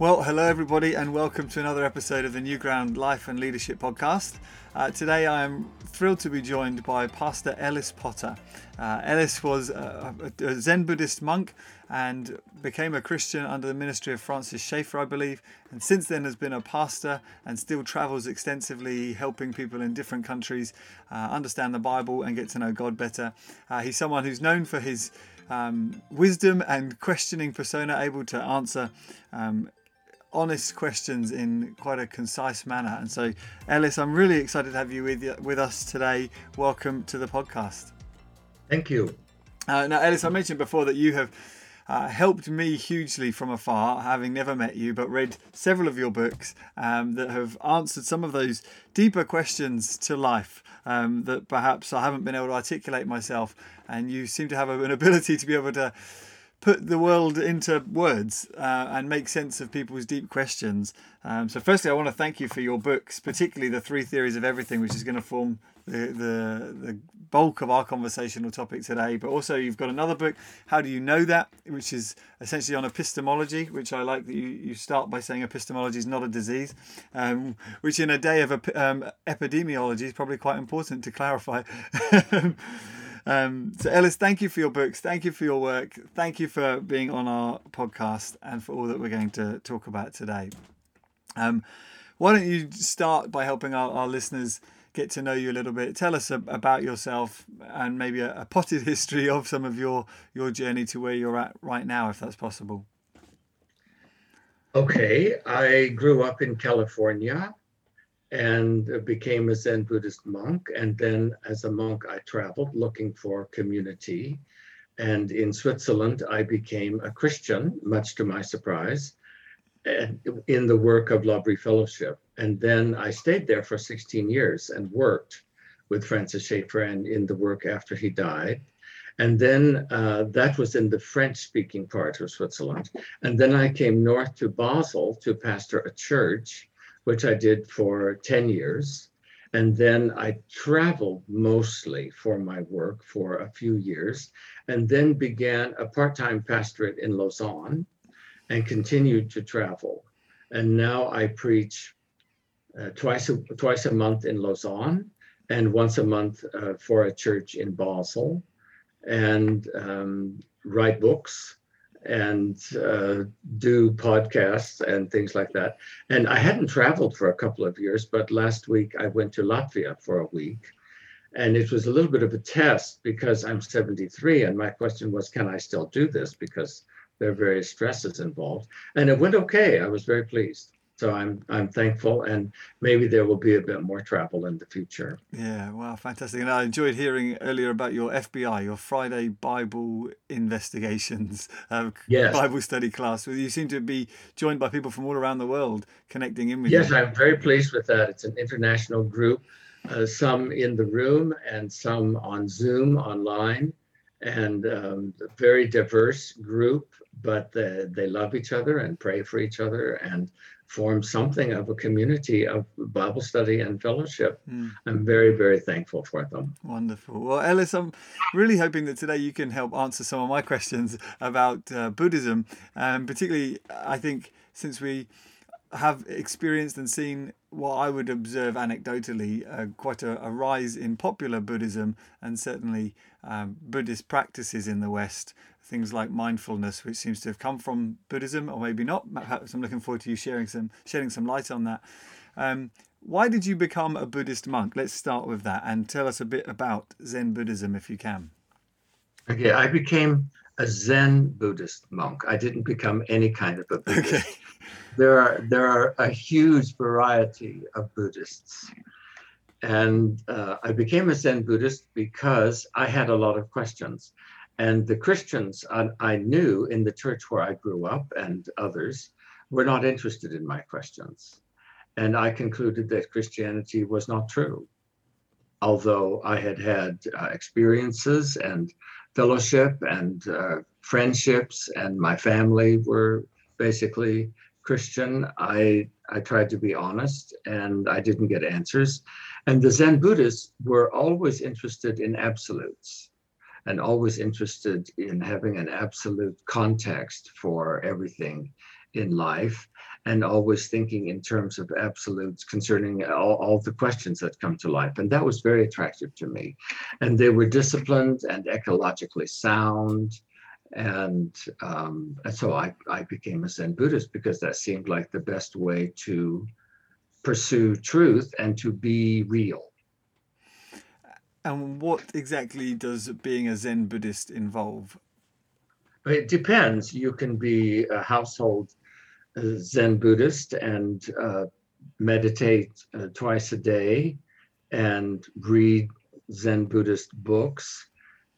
Well, hello everybody and welcome to another episode of the Newground Life and Leadership Podcast. Today I am thrilled to be joined by Pastor Ellis Potter. Ellis was a Zen Buddhist monk and became a Christian under the ministry of Francis Schaeffer, I believe, and since then has been a pastor and still travels extensively helping people in different countries understand the Bible and get to know God better. He's someone who's known for his wisdom and questioning persona, able to answer honest questions in quite a concise manner. And so, Ellis, I'm really excited to have you with us today. Welcome to the podcast. Thank you. Now, Ellis, I mentioned before that you have helped me hugely from afar, having never met you, but read several of your books that have answered some of those deeper questions to life that perhaps I haven't been able to articulate myself. And you seem to have an ability to be able to put the world into words and make sense of people's deep questions. So firstly, I want to thank you for your books, particularly The Three Theories of Everything, which is going to form the bulk of our conversational topic today. But also you've got another book, How Do You Know That?, which is essentially on epistemology, which I like that you start by saying epistemology is not a disease, which in a day of epidemiology is probably quite important to clarify. So Ellis, thank you for your books, thank you for your work, thank you for being on our podcast and for all that we're going to talk about today. Why don't you start by helping our listeners get to know you a little bit. Tell us about yourself and maybe a potted history of some of your journey to where you're at right now, if that's possible. Okay, I grew up in California and became a Zen Buddhist monk. And then as a monk, I traveled looking for community. And in Switzerland, I became a Christian, much to my surprise, in the work of L'Abri Fellowship. And then I stayed there for 16 years and worked with Francis Schaeffer and in the work after he died. And then that was in the French-speaking part of Switzerland. And then I came north to Basel to pastor a church, which I did for 10 years. And then I traveled mostly for my work for a few years, and then began a part-time pastorate in Lausanne and continued to travel. And now I preach twice a month in Lausanne and once a month for a church in Basel, and write books and do podcasts and things like that. And I hadn't traveled for a couple of years, but last week I went to Latvia for a week. And it was a little bit of a test because I'm 73 and my question was, can I still do this? Because there are various stresses involved. And it went okay. I was very pleased. So I'm thankful, and maybe there will be a bit more travel in the future. Yeah, wow, fantastic. And I enjoyed hearing earlier about your FBI, your Friday Bible investigations, yes, Bible study class. You seem to be joined by people from all around the world connecting in with you. Yes, I'm very pleased with that. It's an international group, some in the room and some on Zoom online, and a very diverse group, but they love each other and pray for each other and form something of a community of Bible study and fellowship. I'm very, very thankful for them. Wonderful. Well, Ellis, I'm really hoping that today you can help answer some of my questions about Buddhism. Particularly, I think, since we have experienced and seen what I would observe anecdotally, quite a rise in popular Buddhism and certainly Buddhist practices in the West, things like mindfulness, which seems to have come from Buddhism, or maybe not. Perhaps I'm looking forward to you shedding some light on that. Why did you become a Buddhist monk? Let's start with that, and tell us a bit about Zen Buddhism, if you can. Okay, I became a Zen Buddhist monk. I didn't become any kind of a Buddhist. Okay. There are a huge variety of Buddhists. And I became a Zen Buddhist because I had a lot of questions. And the Christians I knew in the church where I grew up and others were not interested in my questions. And I concluded that Christianity was not true. Although I had had experiences and fellowship and friendships, and my family were basically Christian, I tried to be honest and I didn't get answers. And the Zen Buddhists were always interested in absolutes, and always interested in having an absolute context for everything in life, and always thinking in terms of absolutes concerning all the questions that come to life. And that was very attractive to me. And they were disciplined and ecologically sound. And so I became a Zen Buddhist because that seemed like the best way to pursue truth and to be real. And what exactly does being a Zen Buddhist involve? It depends. You can be a household Zen Buddhist and meditate twice a day and read Zen Buddhist books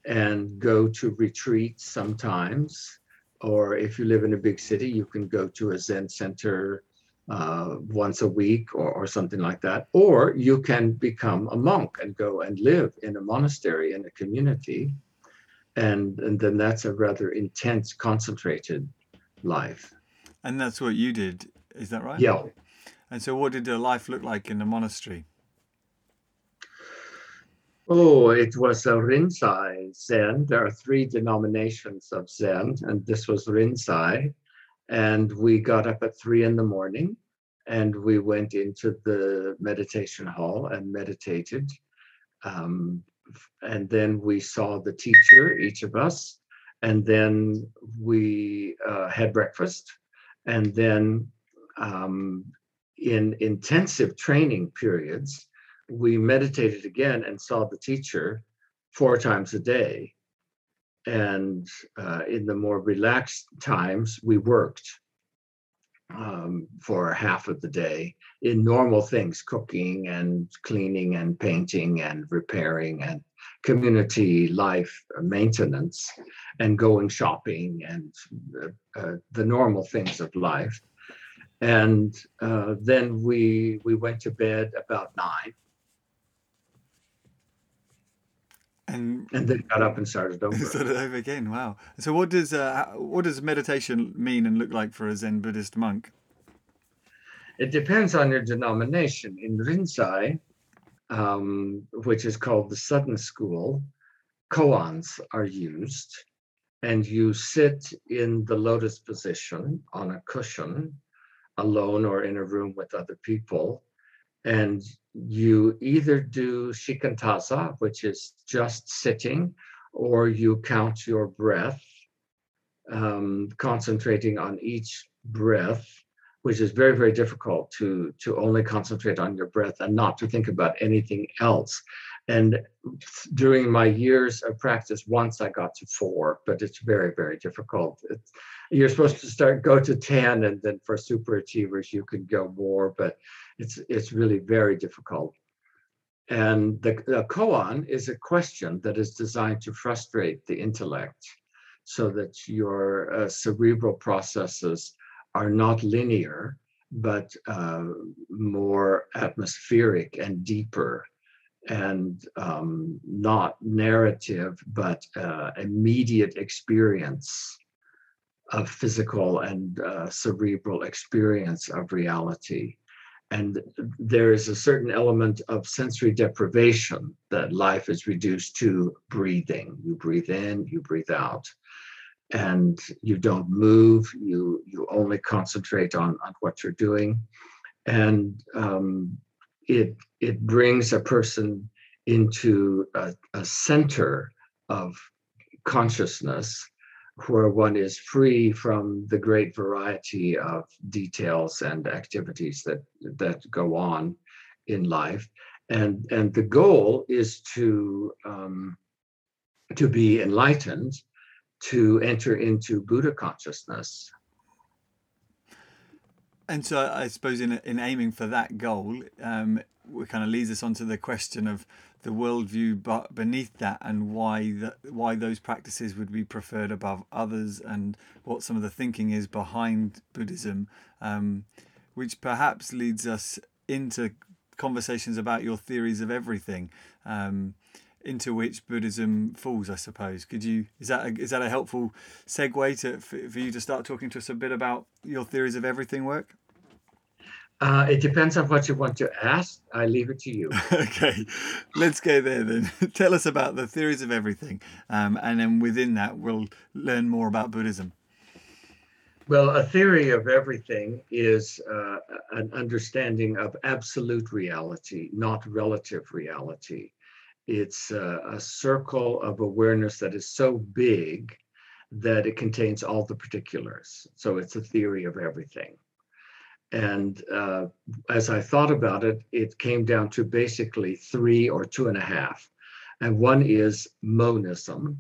and go to retreats sometimes. Or if you live in a big city, you can go to a Zen center once a week or something like that. Or you can become a monk and go and live in a monastery, in a community. And then that's a rather intense, concentrated life. And that's what you did, is that right? Yeah. And so what did the life look like in the monastery? Oh, it was a Rinzai Zen. There are three denominations of Zen, and this was Rinzai. And we got up at 3 a.m. and we went into the meditation hall and meditated. And then we saw the teacher, each of us. And then we had breakfast. And then in intensive training periods, we meditated again and saw the teacher 4 times a day. And in the more relaxed times, we worked for half of the day in normal things, cooking and cleaning and painting and repairing and community life maintenance and going shopping and the normal things of life. And then we went to bed about 9. And then got up and started over. Started over again. Wow. So what does meditation mean and look like for a Zen Buddhist monk? It depends on your denomination. In Rinzai, which is called the Sudden School, koans are used, and you sit in the lotus position on a cushion, alone or in a room with other people, and you either do shikantaza, which is just sitting, or you count your breath, concentrating on each breath, which is very, very difficult to only concentrate on your breath and not to think about anything else. And during my years of practice, once I got to 4, but it's very, very difficult. You're supposed to go to 10, and then for superachievers, you can go more, but it's really very difficult. And the koan is a question that is designed to frustrate the intellect so that your cerebral processes are not linear, but more atmospheric and deeper, and not narrative, but immediate experience of physical and cerebral experience of reality. And there is a certain element of sensory deprivation that life is reduced to breathing. You breathe in, you breathe out, and you don't move. You only concentrate on what you're doing. And it brings a person into a center of consciousness where one is free from the great variety of details and activities that go on in life. And the goal is to be enlightened, to enter into Buddha consciousness. And so I suppose in aiming for that goal, it kind of leads us onto the question of the worldview but beneath that, and why those practices would be preferred above others, and what some of the thinking is behind Buddhism, which perhaps leads us into conversations about your theories of everything, into which Buddhism falls, I suppose. Is that a helpful segue for you to start talking to us a bit about your theories of everything work? It depends on what you want to ask. I leave it to you. Okay, let's go there then. Tell us about the theories of everything, and then within that, we'll learn more about Buddhism. Well, a theory of everything is an understanding of absolute reality, not relative reality. It's a circle of awareness that is so big that it contains all the particulars. So it's a theory of everything. And as I thought about it, it came down to basically three or two and a half. And one is monism.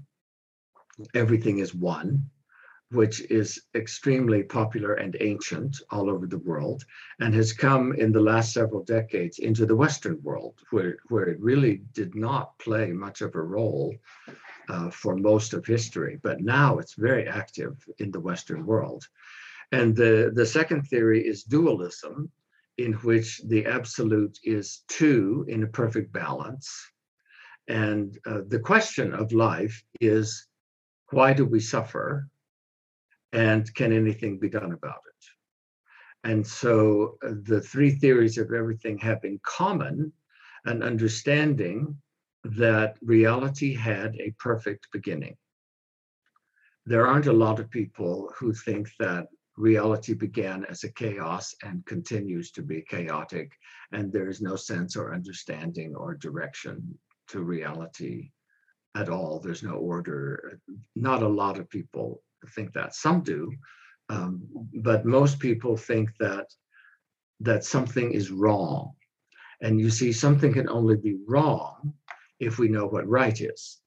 Everything is one, which is extremely popular and ancient all over the world, and has come in the last several decades into the Western world, where it really did not play much of a role for most of history. But now it's very active in the Western world. And the second theory is dualism, in which the absolute is two in a perfect balance. And the question of life is, why do we suffer? And can anything be done about it? And so the three theories of everything have in common an understanding that reality had a perfect beginning. There aren't a lot of people who think that reality began as a chaos and continues to be chaotic, and there is no sense or understanding or direction to reality at all. There's no order. Not a lot of people think that. Some do, but most people think that something is wrong. And you see, something can only be wrong if we know what right is.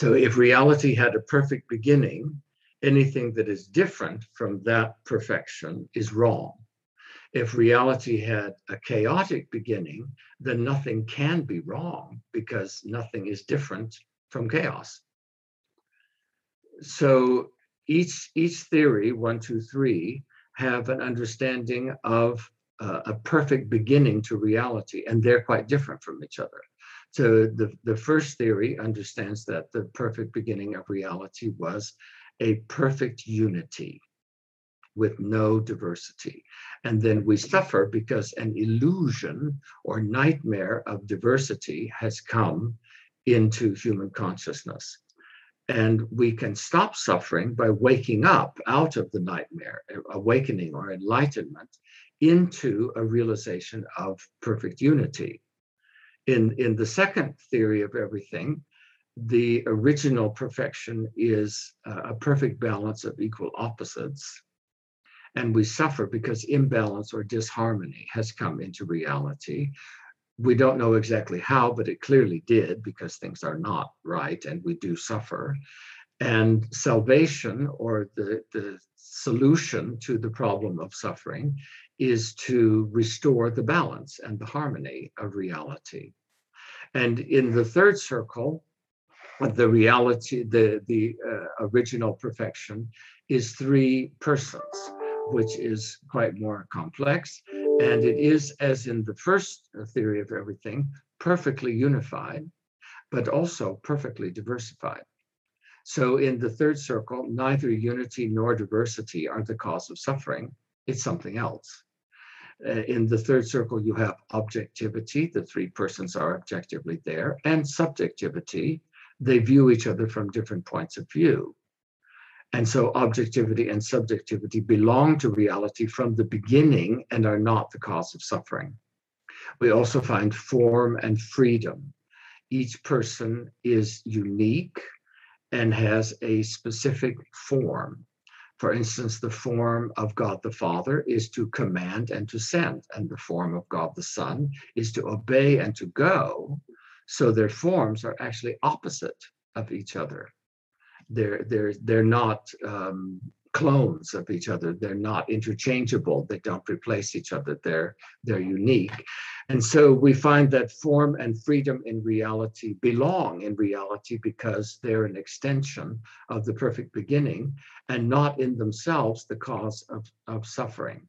So if reality had a perfect beginning, anything that is different from that perfection is wrong. If reality had a chaotic beginning, then nothing can be wrong because nothing is different from chaos. So each theory, 1, 2, 3, have an understanding of a perfect beginning to reality, and they're quite different from each other. So the first theory understands that the perfect beginning of reality was a perfect unity with no diversity. And then we suffer because an illusion or nightmare of diversity has come into human consciousness. And we can stop suffering by waking up out of the nightmare, awakening or enlightenment into a realization of perfect unity. In the second theory of everything, the original perfection is a perfect balance of equal opposites. And we suffer because imbalance or disharmony has come into reality. We don't know exactly how, but it clearly did, because things are not right and we do suffer. And salvation, or the solution to the problem of suffering, is to restore the balance and the harmony of reality. And in the third circle, the reality, the original perfection is three persons, which is quite more complex. And it is, as in the first theory of everything, perfectly unified, but also perfectly diversified. So in the third circle, neither unity nor diversity are the cause of suffering. It's something else. In the third circle, you have objectivity. The three persons are objectively there, and subjectivity. They view each other from different points of view. And so objectivity and subjectivity belong to reality from the beginning and are not the cause of suffering. We also find form and freedom. Each person is unique and has a specific form. For instance, the form of God the Father is to command and to send, and the form of God the Son is to obey and to go. So their forms are actually opposite of each other. They're not clones of each other. They're not interchangeable. They don't replace each other. They're unique. And so we find that form and freedom in reality belong in reality because they're an extension of the perfect beginning and not in themselves the cause of suffering.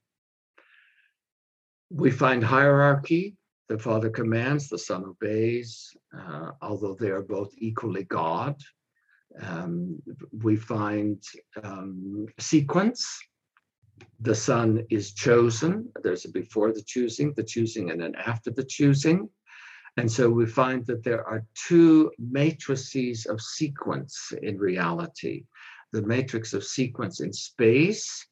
We find hierarchy. The Father commands, the Son obeys, although they are both equally God. We find sequence. The Son is chosen. There's a before the choosing, and then after the choosing. And so we find that there are two matrices of sequence in reality. the matrix of sequence in space.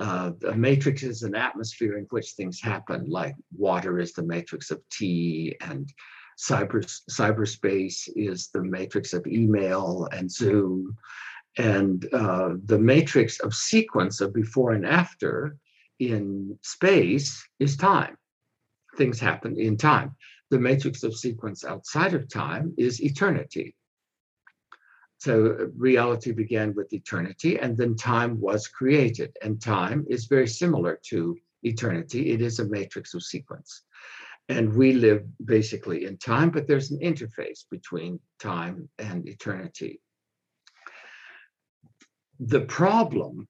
A matrix is an atmosphere in which things happen, like water is the matrix of tea, and cyberspace is the matrix of email and Zoom. And the matrix of sequence of before and after in space is time. Things happen in time. The matrix of sequence outside of time is eternity. So reality began with eternity, and then time was created. And time is very similar to eternity. It is a matrix of sequence. And we live basically in time, but there's an interface between time and eternity. The problem,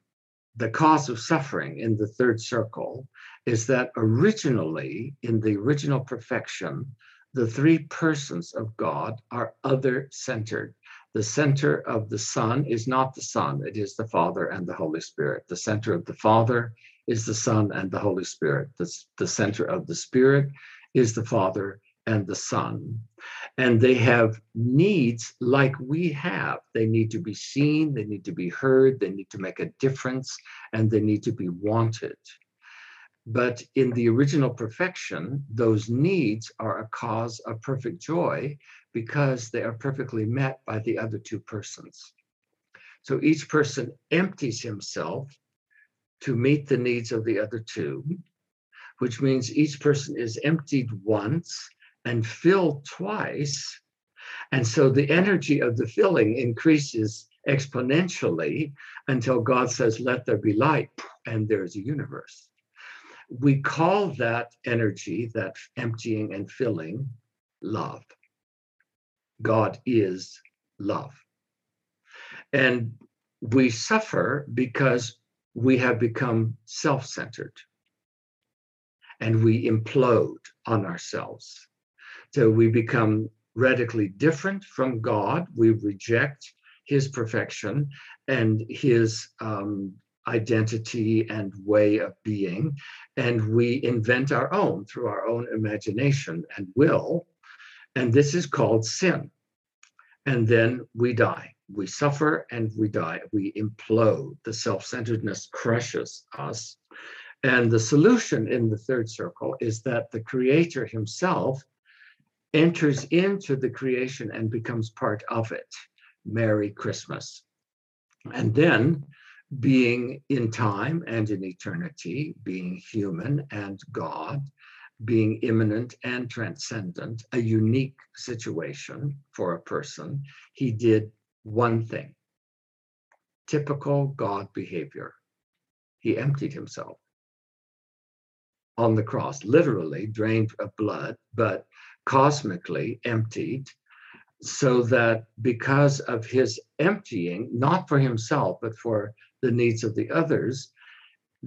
the cause of suffering in the third circle, is that originally, in the original perfection, the three persons of God are other-centered. The center of the Son is not the Son, it is the Father and the Holy Spirit. The center of the Father is the Son and the Holy Spirit. The center of the Spirit is the Father and the Son. And they have needs like we have. They need to be seen, they need to be heard, they need to make a difference, and they need to be wanted. But in the original perfection, those needs are a cause of perfect joy because they are perfectly met by the other two persons. So each person empties himself to meet the needs of the other two, which means each person is emptied once and filled twice. And so the energy of the filling increases exponentially until God says, "Let there be light," and there's a universe. We call that energy, that emptying and filling, love. God is love. And we suffer because we have become self-centered and we implode on ourselves. So we become radically different from God. We reject his perfection and his identity and way of being, and we invent our own through our own imagination and will, and this is called sin. And then we die. We suffer and we die. We implode. The self-centeredness crushes us. And the solution in the third circle is that the Creator himself enters into the creation and becomes part of it. Merry Christmas. And then being in time and in eternity, being human and God, being immanent and transcendent, a unique situation for a person, he did one thing. Typical God behavior. He emptied himself on the cross, literally drained of blood, but cosmically emptied, so that because of his emptying, not for himself, but for the needs of the others,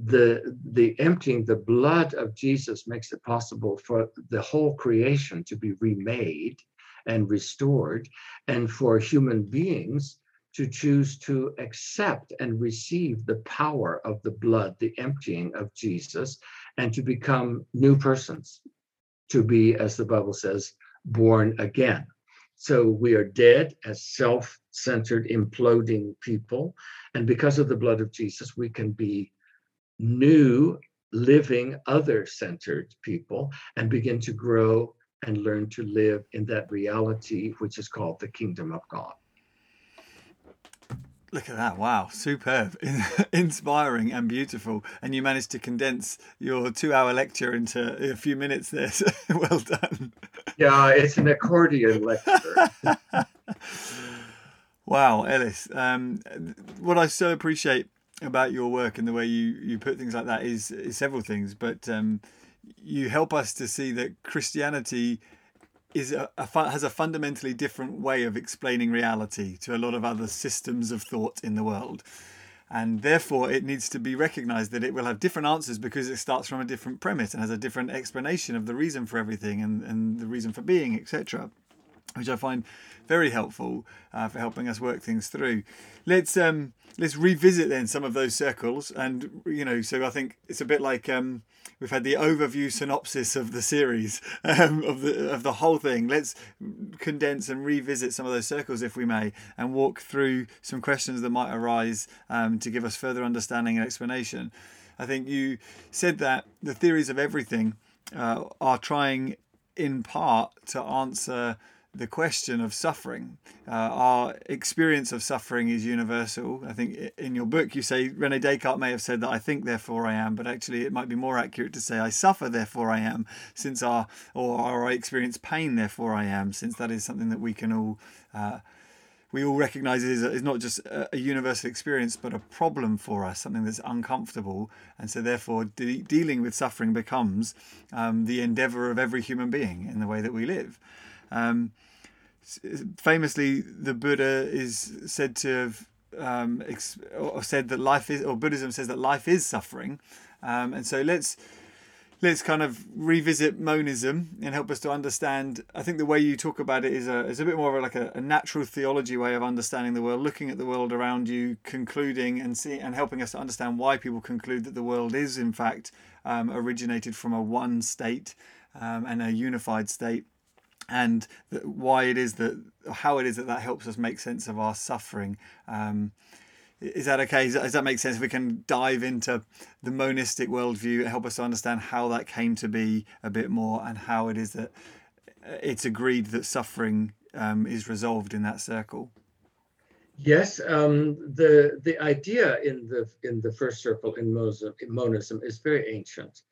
the emptying, the blood of Jesus makes it possible for the whole creation to be remade and restored, and for human beings to choose to accept and receive the power of the blood, the emptying of Jesus, and to become new persons, to be, as the Bible says, born again. So we are dead as self-centered, imploding people. And because of the blood of Jesus, we can be new, living, other-centered people and begin to grow and learn to live in that reality, which is called the kingdom of God. Look at that. Wow. Superb. Inspiring and beautiful. And you managed to condense your 2-hour lecture into a few minutes there. So well done. Yeah, it's an accordion lecture. Wow, Ellis. What I so appreciate about your work and the way you put things like that is several things. But you help us to see that Christianity is has a fundamentally different way of explaining reality to a lot of other systems of thought in the world. And therefore, it needs to be recognized that it will have different answers because it starts from a different premise and has a different explanation of the reason for everything and the reason for being, etc. which I find very helpful for helping us work things through. Let's revisit then some of those circles, and so I think it's a bit like we've had the overview synopsis of the series of the whole thing. Let's condense and revisit some of those circles, if we may, and walk through some questions that might arise to give us further understanding and explanation. I think you said that the theories of everything are trying, in part, to answer the question of suffering. Our experience of suffering is universal. I think in your book you say René Descartes may have said that I think therefore I am, but actually it might be more accurate to say I suffer therefore I am, or I experience pain therefore I am, since that is something that we can all recognise is not just a universal experience, but a problem for us, something that's uncomfortable. And so therefore dealing with suffering becomes the endeavour of every human being in the way that we live. Famously, the Buddha is said to have said that life is, or Buddhism says that life is suffering. And so let's kind of revisit monism and help us to understand. I think the way you talk about it is a bit more of a natural theology way of understanding the world, looking at the world around you, concluding and helping us to understand why people conclude that the world is in fact originated from a one state and a unified state. And how it is that helps us make sense of our suffering. Is that okay? Does that make sense? If we can dive into the monistic worldview, help us to understand how that came to be a bit more, and how it is that it's agreed that suffering is resolved in that circle. Yes, the idea in the first circle in monism is very ancient,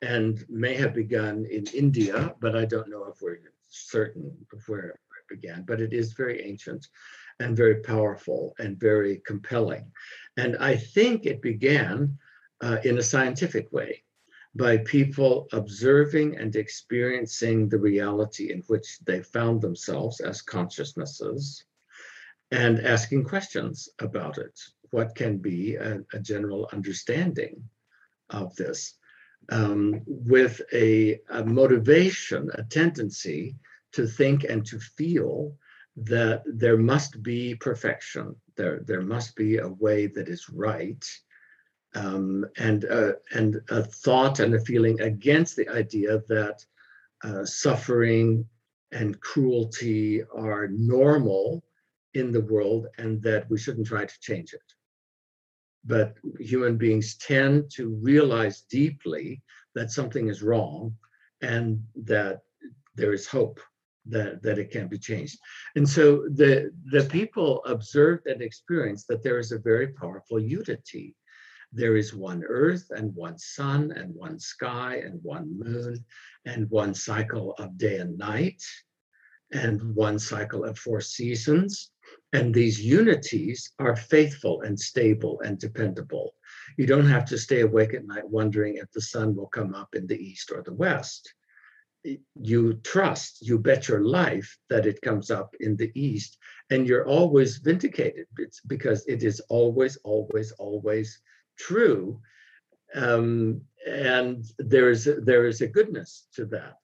and may have begun in India, but I don't know if we're certain of where it began, but it is very ancient and very powerful and very compelling. And I think it began in a scientific way, by people observing and experiencing the reality in which they found themselves as consciousnesses, and asking questions about it. What can be a general understanding of this? With a motivation, a tendency to think and to feel that there must be perfection, there must be a way that is right, and a thought and a feeling against the idea that suffering and cruelty are normal in the world, and that we shouldn't try to change it. But human beings tend to realize deeply that something is wrong, and that there is hope that it can be changed. And so the people observed and experienced that there is a very powerful unity. There is one earth and one sun and one sky and one moon and one cycle of day and night and one cycle of four seasons. And these unities are faithful and stable and dependable. You don't have to stay awake at night wondering if the sun will come up in the east or the west. You trust, you bet your life that it comes up in the east, and you're always vindicated. It's because it is always, always, always true. And there is a goodness to that.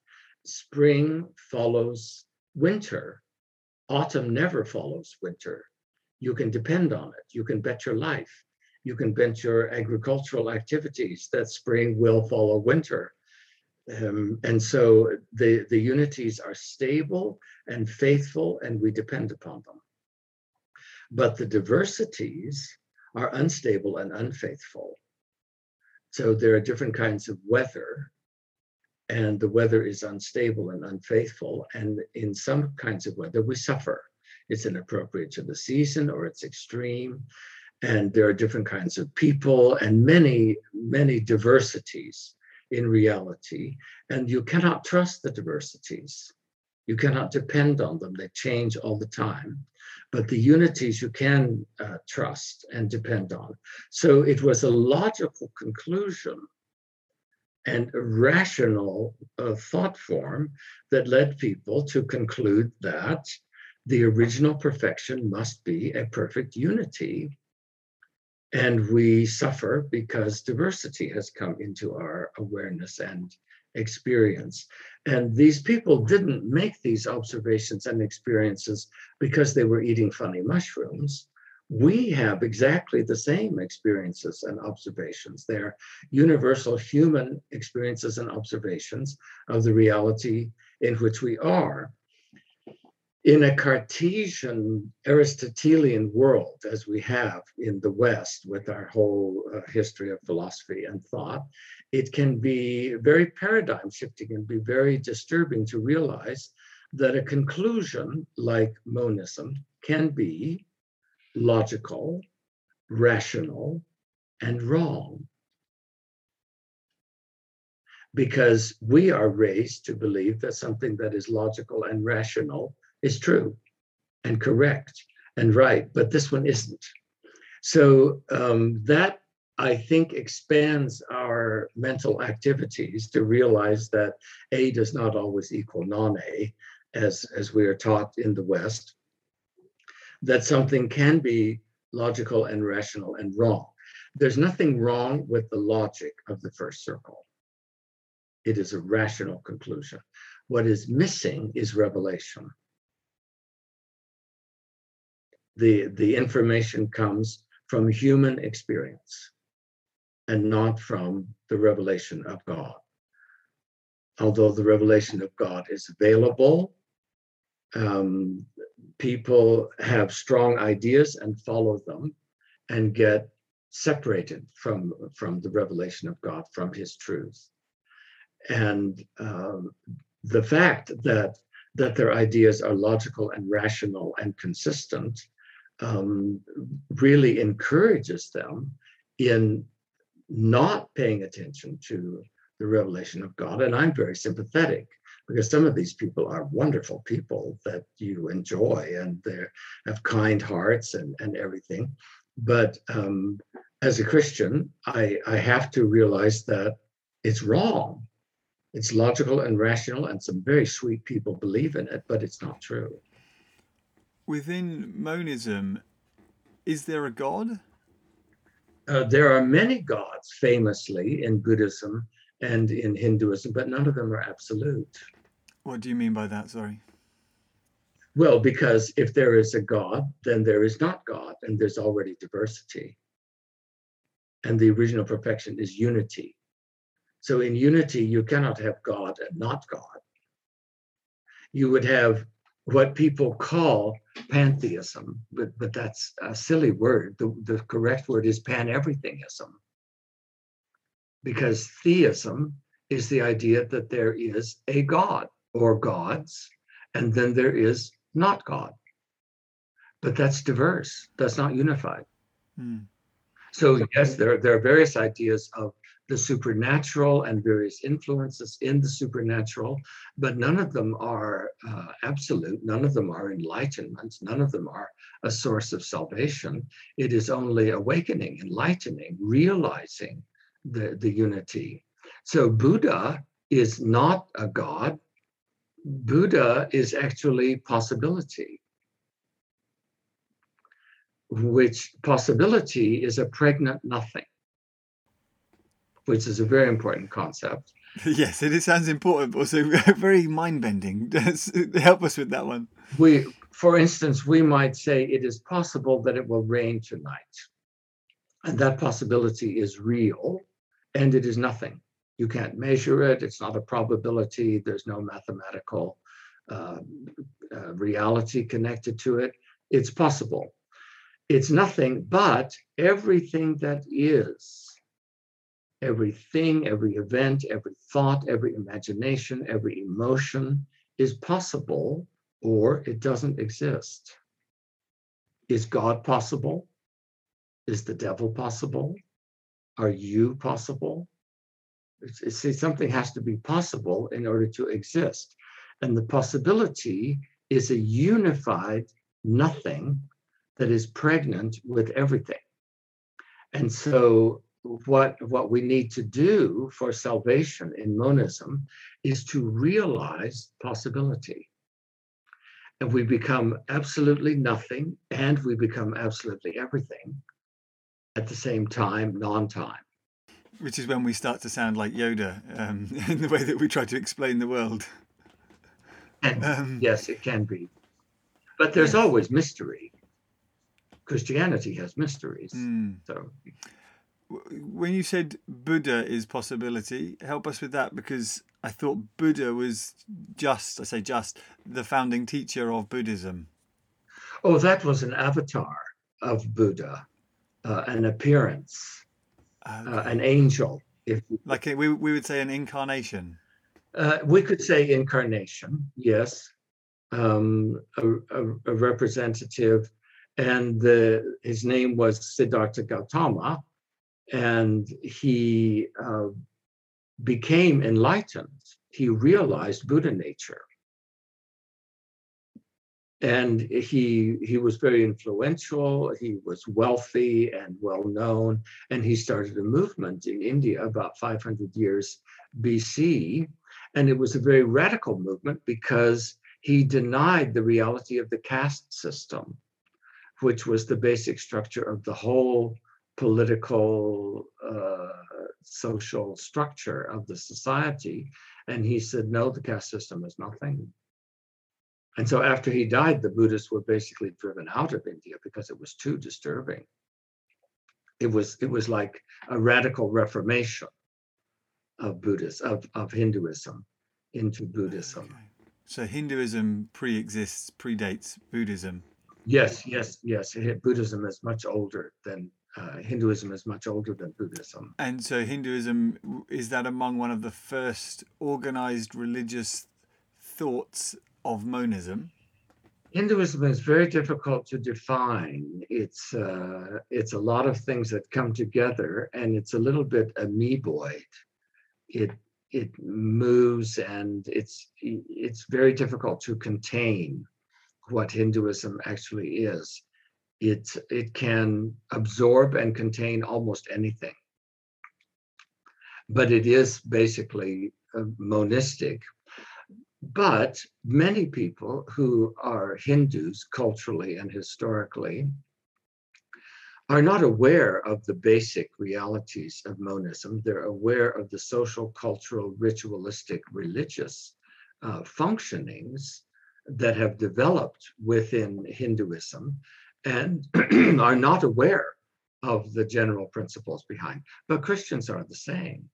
Spring follows winter. Autumn never follows winter. You can depend on it. You can bet your life. You can bet your agricultural activities that spring will follow winter. And so the unities are stable and faithful, and we depend upon them. But the diversities are unstable and unfaithful. So there are different kinds of weather, and the weather is unstable and unfaithful, and in some kinds of weather we suffer. It's inappropriate to the season, or it's extreme, and there are different kinds of people and many, many diversities in reality, and you cannot trust the diversities. You cannot depend on them. They change all the time, but the unities you can trust and depend on. So it was a logical conclusion and a rational thought form that led people to conclude that the original perfection must be a perfect unity. And we suffer because diversity has come into our awareness and experience. And these people didn't make these observations and experiences because they were eating funny mushrooms. We have exactly the same experiences and observations. They're universal human experiences and observations of the reality in which we are. In a Cartesian, Aristotelian world, as we have in the West with our whole history of philosophy and thought, it can be very paradigm shifting and be very disturbing to realize that a conclusion like monism can be logical, rational, and wrong. Because we are raised to believe that something that is logical and rational is true and correct and right, but this one isn't. So that, I think, expands our mental activities to realize that A does not always equal non-A, as we are taught in the West, that something can be logical and rational and wrong. There's nothing wrong with the logic of the first circle. It is a rational conclusion. What is missing is revelation. The information comes from human experience and not from the revelation of God. Although the revelation of God is available, people have strong ideas and follow them and get separated from the revelation of God, from his truth. And the fact that their ideas are logical and rational and consistent really encourages them in not paying attention to the revelation of God. And I'm very sympathetic, because some of these people are wonderful people that you enjoy, and they have kind hearts and everything. But as a Christian, I have to realize that it's wrong. It's logical and rational, and some very sweet people believe in it, but it's not true. Within monism, is there a God? There are many gods, famously, in Buddhism and in Hinduism, but none of them are absolute. What do you mean by that? Sorry. Well, because if there is a God, then there is not God, and there's already diversity. And the original perfection is unity. So in unity, you cannot have God and not God. You would have what people call pantheism, but that's a silly word. The correct word is pan-everythingism, because theism is the idea that there is a God or gods, and then there is not God. But that's diverse. That's not unified. Mm. So yes, there are various ideas of the supernatural and various influences in the supernatural, but none of them are absolute, none of them are enlightenment, none of them are a source of salvation. It is only awakening, enlightening, realizing the unity. So Buddha is not a God. Buddha is actually possibility, which possibility is a pregnant nothing, which is a very important concept. Yes, it sounds important, but also very mind-bending. Help us with that one. For instance, we might say it is possible that it will rain tonight. And that possibility is real, and it is nothing. You can't measure it. It's not a probability. There's no mathematical reality connected to it. It's possible. It's nothing, but everything that is, everything, every event, every thought, every imagination, every emotion is possible, or it doesn't exist. Is God possible? Is the devil possible? Are you possible? See, something has to be possible in order to exist. And the possibility is a unified nothing that is pregnant with everything. And so what we need to do for salvation in monism is to realize possibility. And we become absolutely nothing, and we become absolutely everything at the same time, non-time. Which is when we start to sound like Yoda in the way that we try to explain the world. Yes, it can be. But there's always mystery. Christianity has mysteries. Mm. So, when you said Buddha is possibility, help us with that, because I thought Buddha was just the founding teacher of Buddhism. Oh, that was an avatar of Buddha, an appearance, an angel. We would say an incarnation. We could say incarnation, yes, a representative. And his name was Siddhartha Gautama, and he became enlightened. He realized Buddha nature, and he was very influential. He was wealthy and well known, and he started a movement in India about 500 years BC, and it was a very radical movement because he denied the reality of the caste system, which was the basic structure of the whole political, social structure of the society. And he said, no, the caste system is nothing. And so after he died, the Buddhists were basically driven out of India because it was too disturbing. It was like a radical reformation of Buddhism, of Hinduism into Buddhism. Okay. So Hinduism predates Buddhism. Yes. Buddhism is much older than Hinduism is much older than Buddhism. And so Hinduism, is that among one of the first organized religious thoughts of monism? Hinduism is very difficult to define. It's a lot of things that come together, and it's a little bit amoeboid. It moves, and it's very difficult to contain what Hinduism actually is. It can absorb and contain almost anything, but it is basically monistic. But many people who are Hindus culturally and historically are not aware of the basic realities of monism. They're aware of the social, cultural, ritualistic, religious functionings that have developed within Hinduism, and are not aware of the general principles behind. But Christians are the same.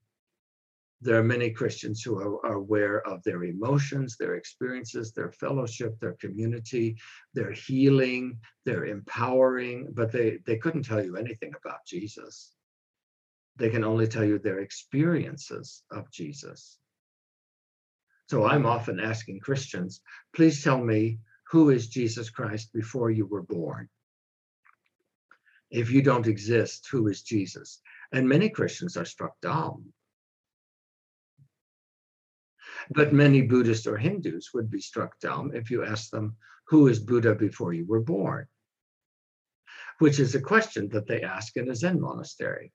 There are many Christians who are aware of their emotions, their experiences, their fellowship, their community, their healing, their empowering, but they couldn't tell you anything about Jesus. They can only tell you their experiences of Jesus. So I'm often asking Christians, please tell me, who is Jesus Christ before you were born? If you don't exist, who is Jesus? And many Christians are struck dumb. But many Buddhists or Hindus would be struck dumb if you asked them, who is Buddha before you were born? Which is a question that they ask in a Zen monastery.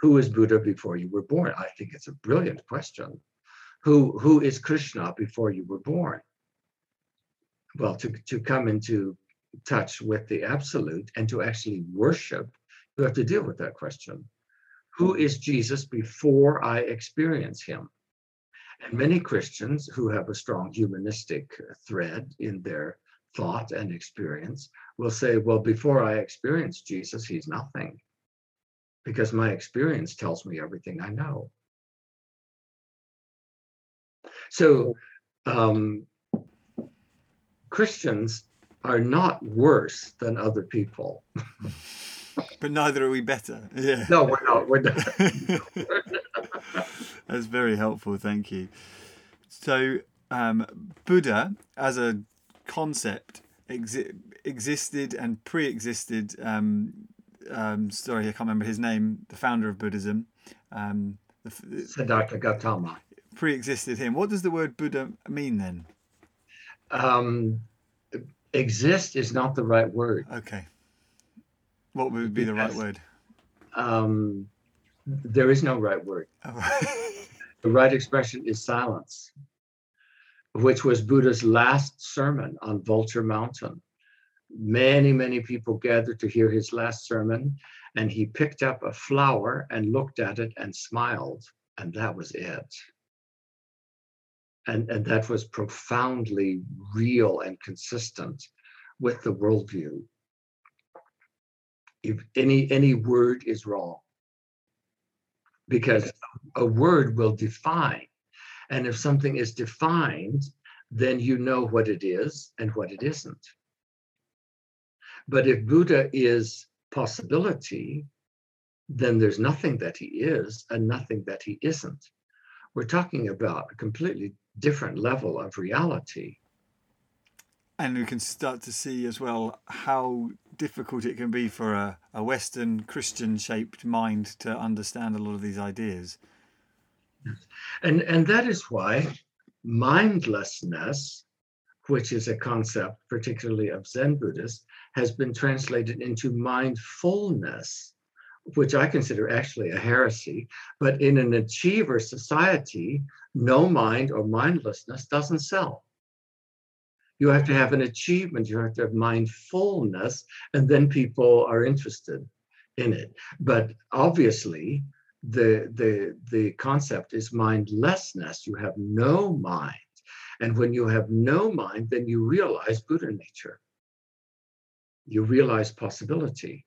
Who is Buddha before you were born? I think it's a brilliant question. Who is Krishna before you were born? Well, to come into touch with the absolute and to actually worship, you have to deal with that question. Who is Jesus before I experience him? And many Christians who have a strong humanistic thread in their thought and experience will say, well, before I experience Jesus, he's nothing, because my experience tells me everything I know. So Christians are not worse than other people. But neither are we better. Yeah. No, we're not. That's very helpful. Thank you. So Buddha as a concept existed and pre-existed. Sorry, I can't remember his name. The founder of Buddhism. Siddhartha Gautama. Pre-existed him. What does the word Buddha mean then? Exist is not the right word. Okay. What would be the right word? There is no right word. Oh, right. The right expression is silence, which was Buddha's last sermon on Vulture Mountain. Many people gathered to hear his last sermon, and he picked up a flower and looked at it and smiled, and that was it. And that was profoundly real and consistent with the worldview. If any word is wrong, because a word will define. And if something is defined, then you know what it is and what it isn't. But if Buddha is possibility, then there's nothing that he is and nothing that he isn't. We're talking about a completely different level of reality. And we can start to see as well how difficult it can be for a Western Christian-shaped mind to understand a lot of these ideas. And that is why mindlessness, which is a concept particularly of Zen Buddhists, has been translated into mindfulness, which I consider actually a heresy. But in an achiever society, no mind or mindlessness doesn't sell. You have to have an achievement, you have to have mindfulness, and then people are interested in it. But obviously, the concept is mindlessness. You have no mind. And when you have no mind, then you realize Buddha nature. You realize possibility.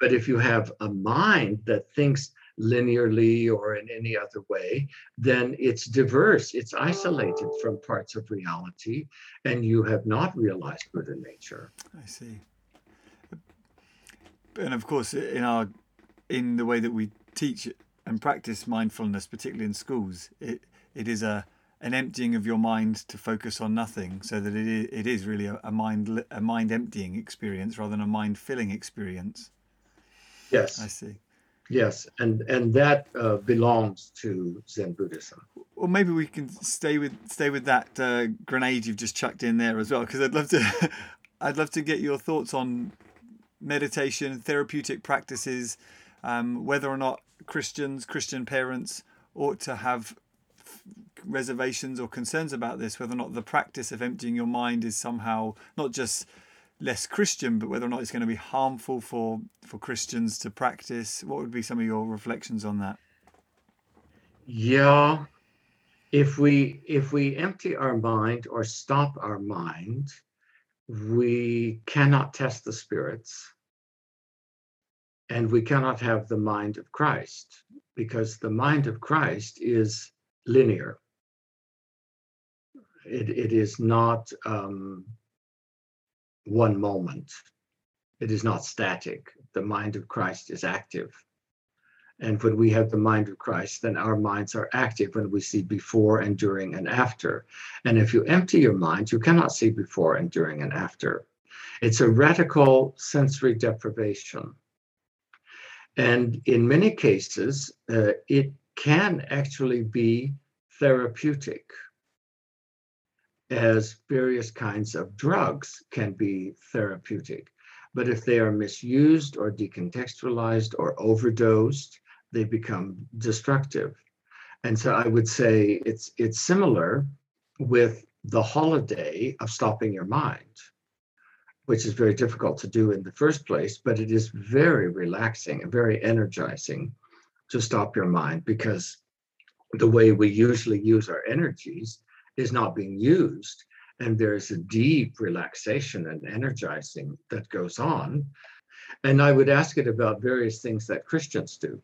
But if you have a mind that thinks linearly or in any other way, then it's diverse, it's isolated from parts of reality, and you have not realized Buddha nature. I see. And of course, in the way that we teach and practice mindfulness, particularly in schools, it is an emptying of your mind to focus on nothing, so that it is really a mind emptying experience rather than a mind filling experience. Yes, I see. Yes, and that belongs to Zen Buddhism. Well, maybe we can stay with that grenade you've just chucked in there as well, because I'd love to get your thoughts on meditation, therapeutic practices, whether or not Christian parents ought to have reservations or concerns about this, whether or not the practice of emptying your mind is somehow not just less Christian, but whether or not it's going to be harmful for Christians to practice. What would be some of your reflections on that? Yeah, if we empty our mind or stop our mind, we cannot test the spirits, and we cannot have the mind of Christ, because the mind of Christ is linear. It is not one moment. It is not static. The mind of Christ is active. And when we have the mind of Christ, then our minds are active when we see before and during and after. And if you empty your mind, you cannot see before and during and after. It's a radical sensory deprivation. And in many cases, it can actually be therapeutic, as various kinds of drugs can be therapeutic. But if they are misused or decontextualized or overdosed, they become destructive. And so I would say it's similar with the holiday of stopping your mind, which is very difficult to do in the first place, but it is very relaxing and very energizing to stop your mind, because the way we usually use our energies is not being used, and there is a deep relaxation and energizing that goes on. And I would ask it about various things that Christians do.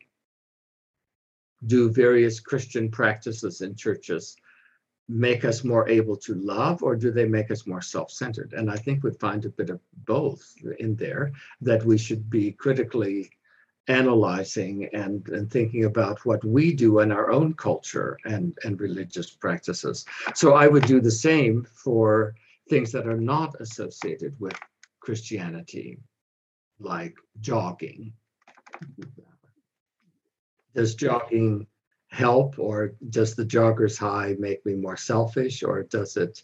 Do various Christian practices in churches make us more able to love, or do they make us more self-centered? And I think we'd find a bit of both in there, that we should be critically analyzing and thinking about what we do in our own culture and religious practices. So I would do the same for things that are not associated with Christianity, like jogging. Does jogging help, or does the jogger's high make me more selfish, or does it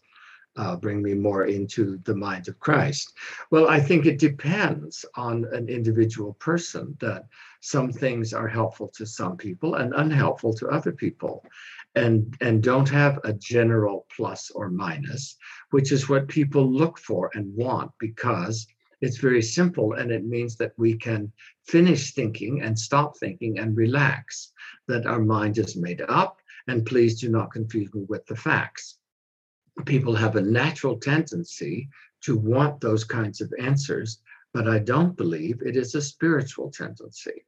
bring me more into the mind of Christ? Well, I think it depends on an individual person, that some things are helpful to some people and unhelpful to other people, and don't have a general plus or minus, which is what people look for and want, because It's very simple, and it means that we can finish thinking and stop thinking and relax, that our mind is made up, and please do not confuse me with the facts. People have a natural tendency to want those kinds of answers, but I don't believe it is a spiritual tendency.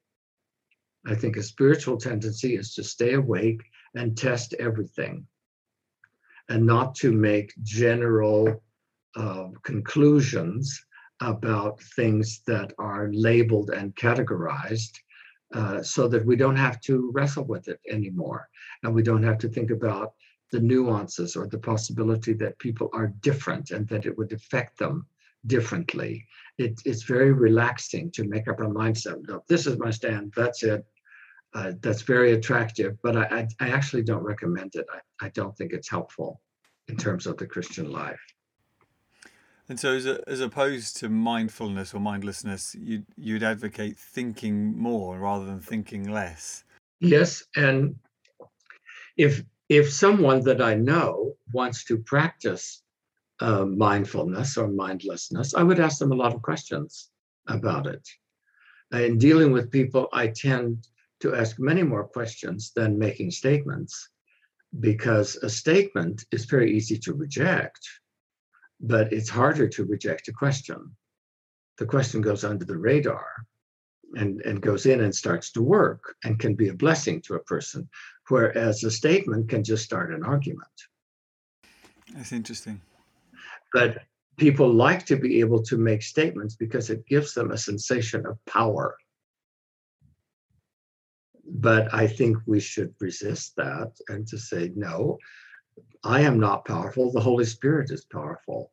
I think a spiritual tendency is to stay awake and test everything, and not to make general conclusions about things that are labeled and categorized, so that we don't have to wrestle with it anymore. And we don't have to think about the nuances or the possibility that people are different and that it would affect them differently. It's very relaxing to make up our mindset. No, this is my stand, that's it. That's very attractive, but I actually don't recommend it. I don't think it's helpful in terms of the Christian life. And so as opposed to mindfulness or mindlessness, you'd advocate thinking more rather than thinking less. Yes, and if someone that I know wants to practice mindfulness or mindlessness, I would ask them a lot of questions about it. In dealing with people, I tend to ask many more questions than making statements, because a statement is very easy to reject, but it's harder to reject a question. The question goes under the radar and goes in and starts to work and can be a blessing to a person, whereas a statement can just start an argument. That's interesting. But people like to be able to make statements because it gives them a sensation of power. But I think we should resist that and to say, no, I am not powerful. The Holy Spirit is powerful.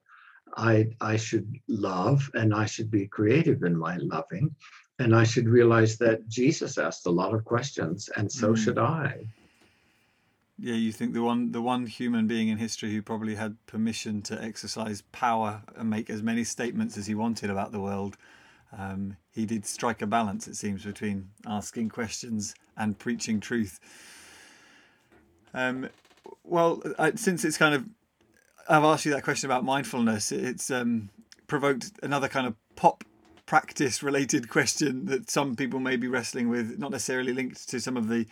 I should love, and I should be creative in my loving. And I should realize that Jesus asked a lot of questions, and so should I. Yeah, you think the one human being in history who probably had permission to exercise power and make as many statements as he wanted about the world, he did strike a balance, it seems, between asking questions and preaching truth. Since it's kind of, I've asked you that question about mindfulness, it's provoked another kind of pop practice related question that some people may be wrestling with, not necessarily linked to some of the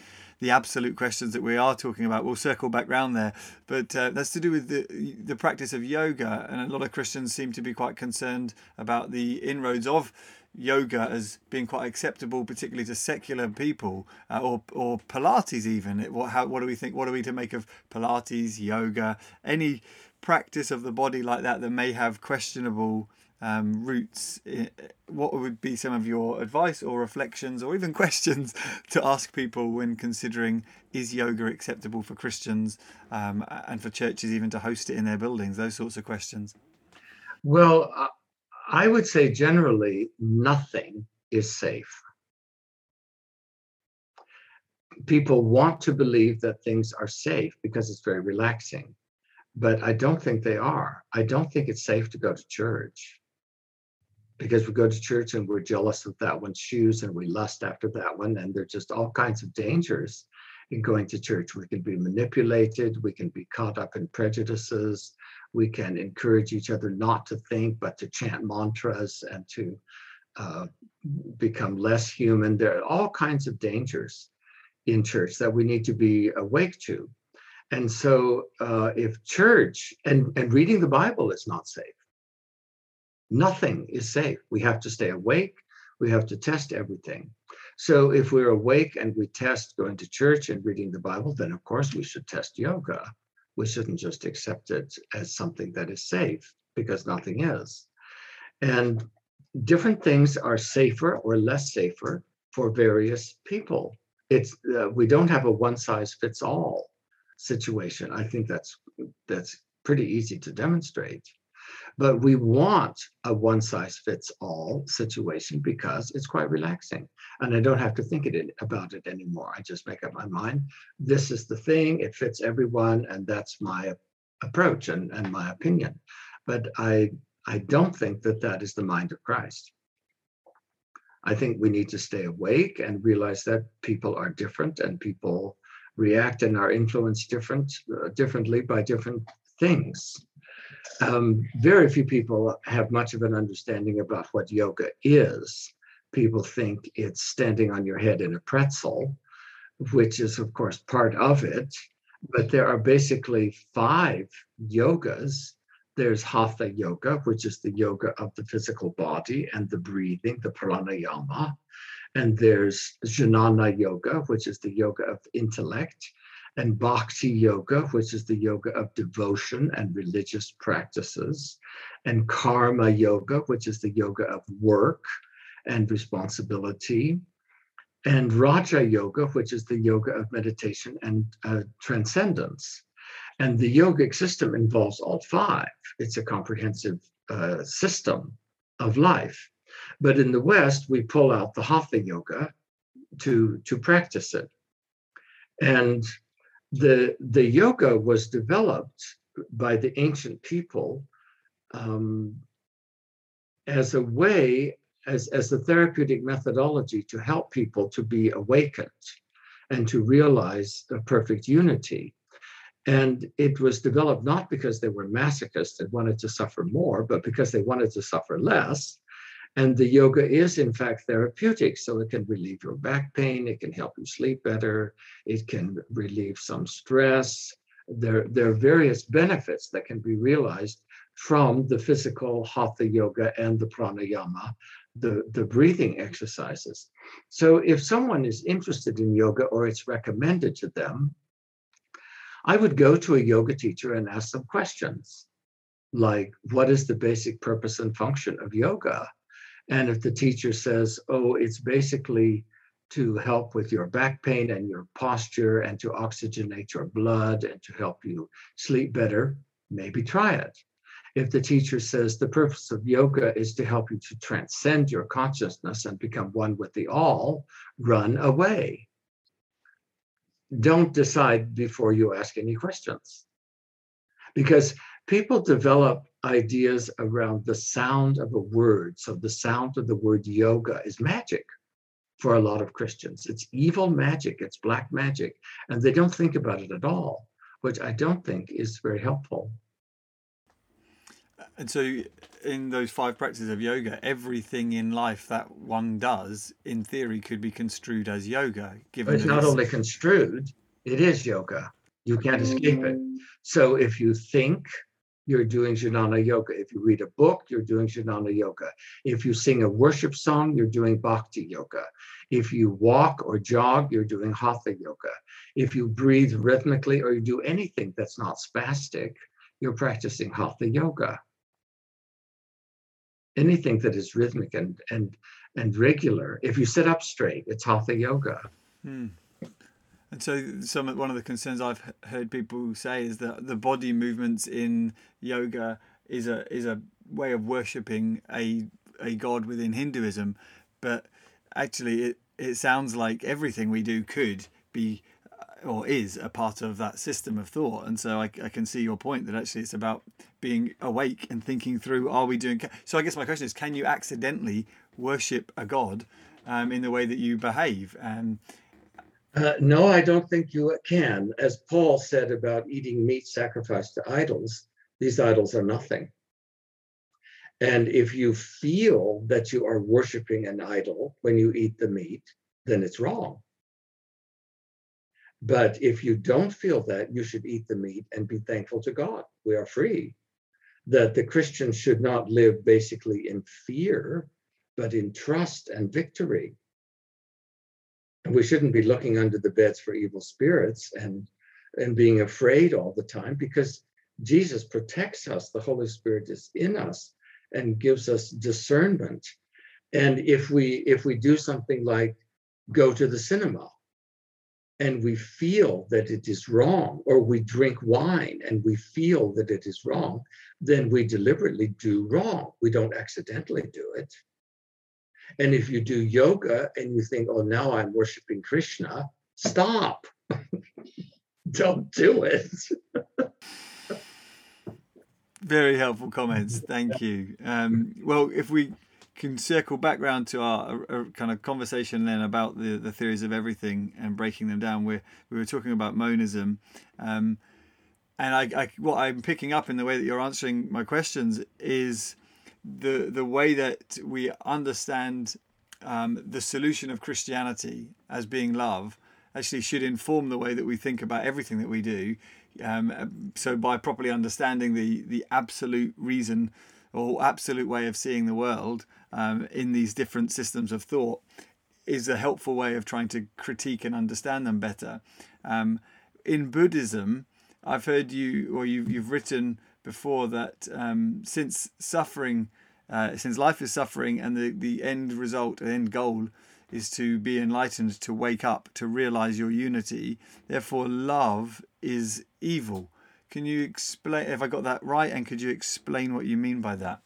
absolute questions that we are talking about. We'll circle back round there, but that's to do with the practice of yoga. And a lot of Christians seem to be quite concerned about the inroads of yoga as being quite acceptable, particularly to secular people, or Pilates even. What do we think? What are we to make of Pilates, yoga, any practice of the body like that may have questionable roots? What would be some of your advice or reflections or even questions to ask people when considering, is yoga acceptable for Christians and for churches even to host it in their buildings? Those sorts of questions. Well, I would say generally nothing is safe. People want to believe that things are safe because it's very relaxing, but I don't think they are. I don't think it's safe to go to church, because we go to church and we're jealous of that one's shoes and we lust after that one. And there's just all kinds of dangers in going to church. We can be manipulated. We can be caught up in prejudices. We can encourage each other not to think, but to chant mantras and to become less human. There are all kinds of dangers in church that we need to be awake to. And so if church and reading the Bible is not safe, nothing is safe. We have to stay awake. We have to test everything. So if we're awake and we test going to church and reading the Bible, then of course we should test yoga. We shouldn't just accept it as something that is safe, because nothing is. And different things are safer or less safer for various people. It's we don't have a one-size-fits-all situation. I think that's pretty easy to demonstrate. But we want a one-size-fits-all situation because it's quite relaxing. And I don't have to think about it anymore. I just make up my mind. This is the thing. It fits everyone. And that's my approach and my opinion. But I don't think that is the mind of Christ. I think we need to stay awake and realize that people are different and people react and are influenced differently by different things. Very few people have much of an understanding about what yoga is. People think it's standing on your head in a pretzel, which is, of course, part of it. But there are basically 5 yogas. There's Hatha yoga, which is the yoga of the physical body and the breathing, the pranayama. And there's jnana yoga, which is the yoga of intellect, and bhakti yoga, which is the yoga of devotion and religious practices, and karma yoga, which is the yoga of work and responsibility, and raja yoga, which is the yoga of meditation and transcendence. And the yogic system involves all 5. It's a comprehensive system of life. But in the West, we pull out the Hatha yoga to practice it. And the yoga was developed by the ancient people as a way, as a therapeutic methodology to help people to be awakened and to realize the perfect unity. And it was developed not because they were masochists and wanted to suffer more, but because they wanted to suffer less. And the yoga is, in fact, therapeutic. So it can relieve your back pain. It can help you sleep better. It can relieve some stress. There are various benefits that can be realized from the physical Hatha yoga and the pranayama, the breathing exercises. So if someone is interested in yoga or it's recommended to them, I would go to a yoga teacher and ask them questions, like, what is the basic purpose and function of yoga? And if the teacher says, oh, it's basically to help with your back pain and your posture and to oxygenate your blood and to help you sleep better, maybe try it. If the teacher says the purpose of yoga is to help you to transcend your consciousness and become one with the all, run away. Don't decide before you ask any questions. Because people develop ideas around the sound of a word. So the sound of the word yoga is magic for a lot of Christians. It's evil magic, it's black magic, and they don't think about it at all, which I don't think is very helpful. And so in those 5 practices of yoga, everything in life that one does, in theory, could be construed as yoga. Given it's not only construed, it is yoga. You can't escape it. So if you think, you're doing jnana yoga. If you read a book, you're doing jnana yoga. If you sing a worship song, you're doing bhakti yoga. If you walk or jog, you're doing hatha yoga. If you breathe rhythmically or you do anything that's not spastic, you're practicing hatha yoga. Anything that is rhythmic and regular. If you sit up straight, it's hatha yoga. Mm. And so one of the concerns I've heard people say is that the body movements in yoga is a way of worshipping a god within Hinduism. But actually, it sounds like everything we do could be or is a part of that system of thought. And so I can see your point that actually it's about being awake and thinking through, are we doing... So I guess my question is, can you accidentally worship a god in the way that you behave? No, I don't think you can. As Paul said about eating meat sacrificed to idols, these idols are nothing. And if you feel that you are worshiping an idol when you eat the meat, then it's wrong. But if you don't feel that, you should eat the meat and be thankful to God. We are free. That the Christian should not live basically in fear, but in trust and victory. And we shouldn't be looking under the beds for evil spirits and being afraid all the time, because Jesus protects us. The Holy Spirit is in us and gives us discernment. And if we do something like go to the cinema and we feel that it is wrong, or we drink wine and we feel that it is wrong, then we deliberately do wrong. We don't accidentally do it. And if you do yoga and you think, oh, now I'm worshiping Krishna, stop. Don't do it. Very helpful comments. Thank you. Well, if we can circle back round to our kind of conversation then about the theories of everything and breaking them down, we were talking about monism. And I what I'm picking up in the way that you're answering my questions is the way that we understand the solution of Christianity as being love actually should inform the way that we think about everything that we do. So by properly understanding the absolute reason or absolute way of seeing the world in these different systems of thought is a helpful way of trying to critique and understand them better. In Buddhism, I've heard you, or you've written before, that since life is suffering and the end result, the end goal is to be enlightened, to wake up, to realize your unity, therefore love is evil. Can you explain, have I got that right, and could you explain what you mean by that?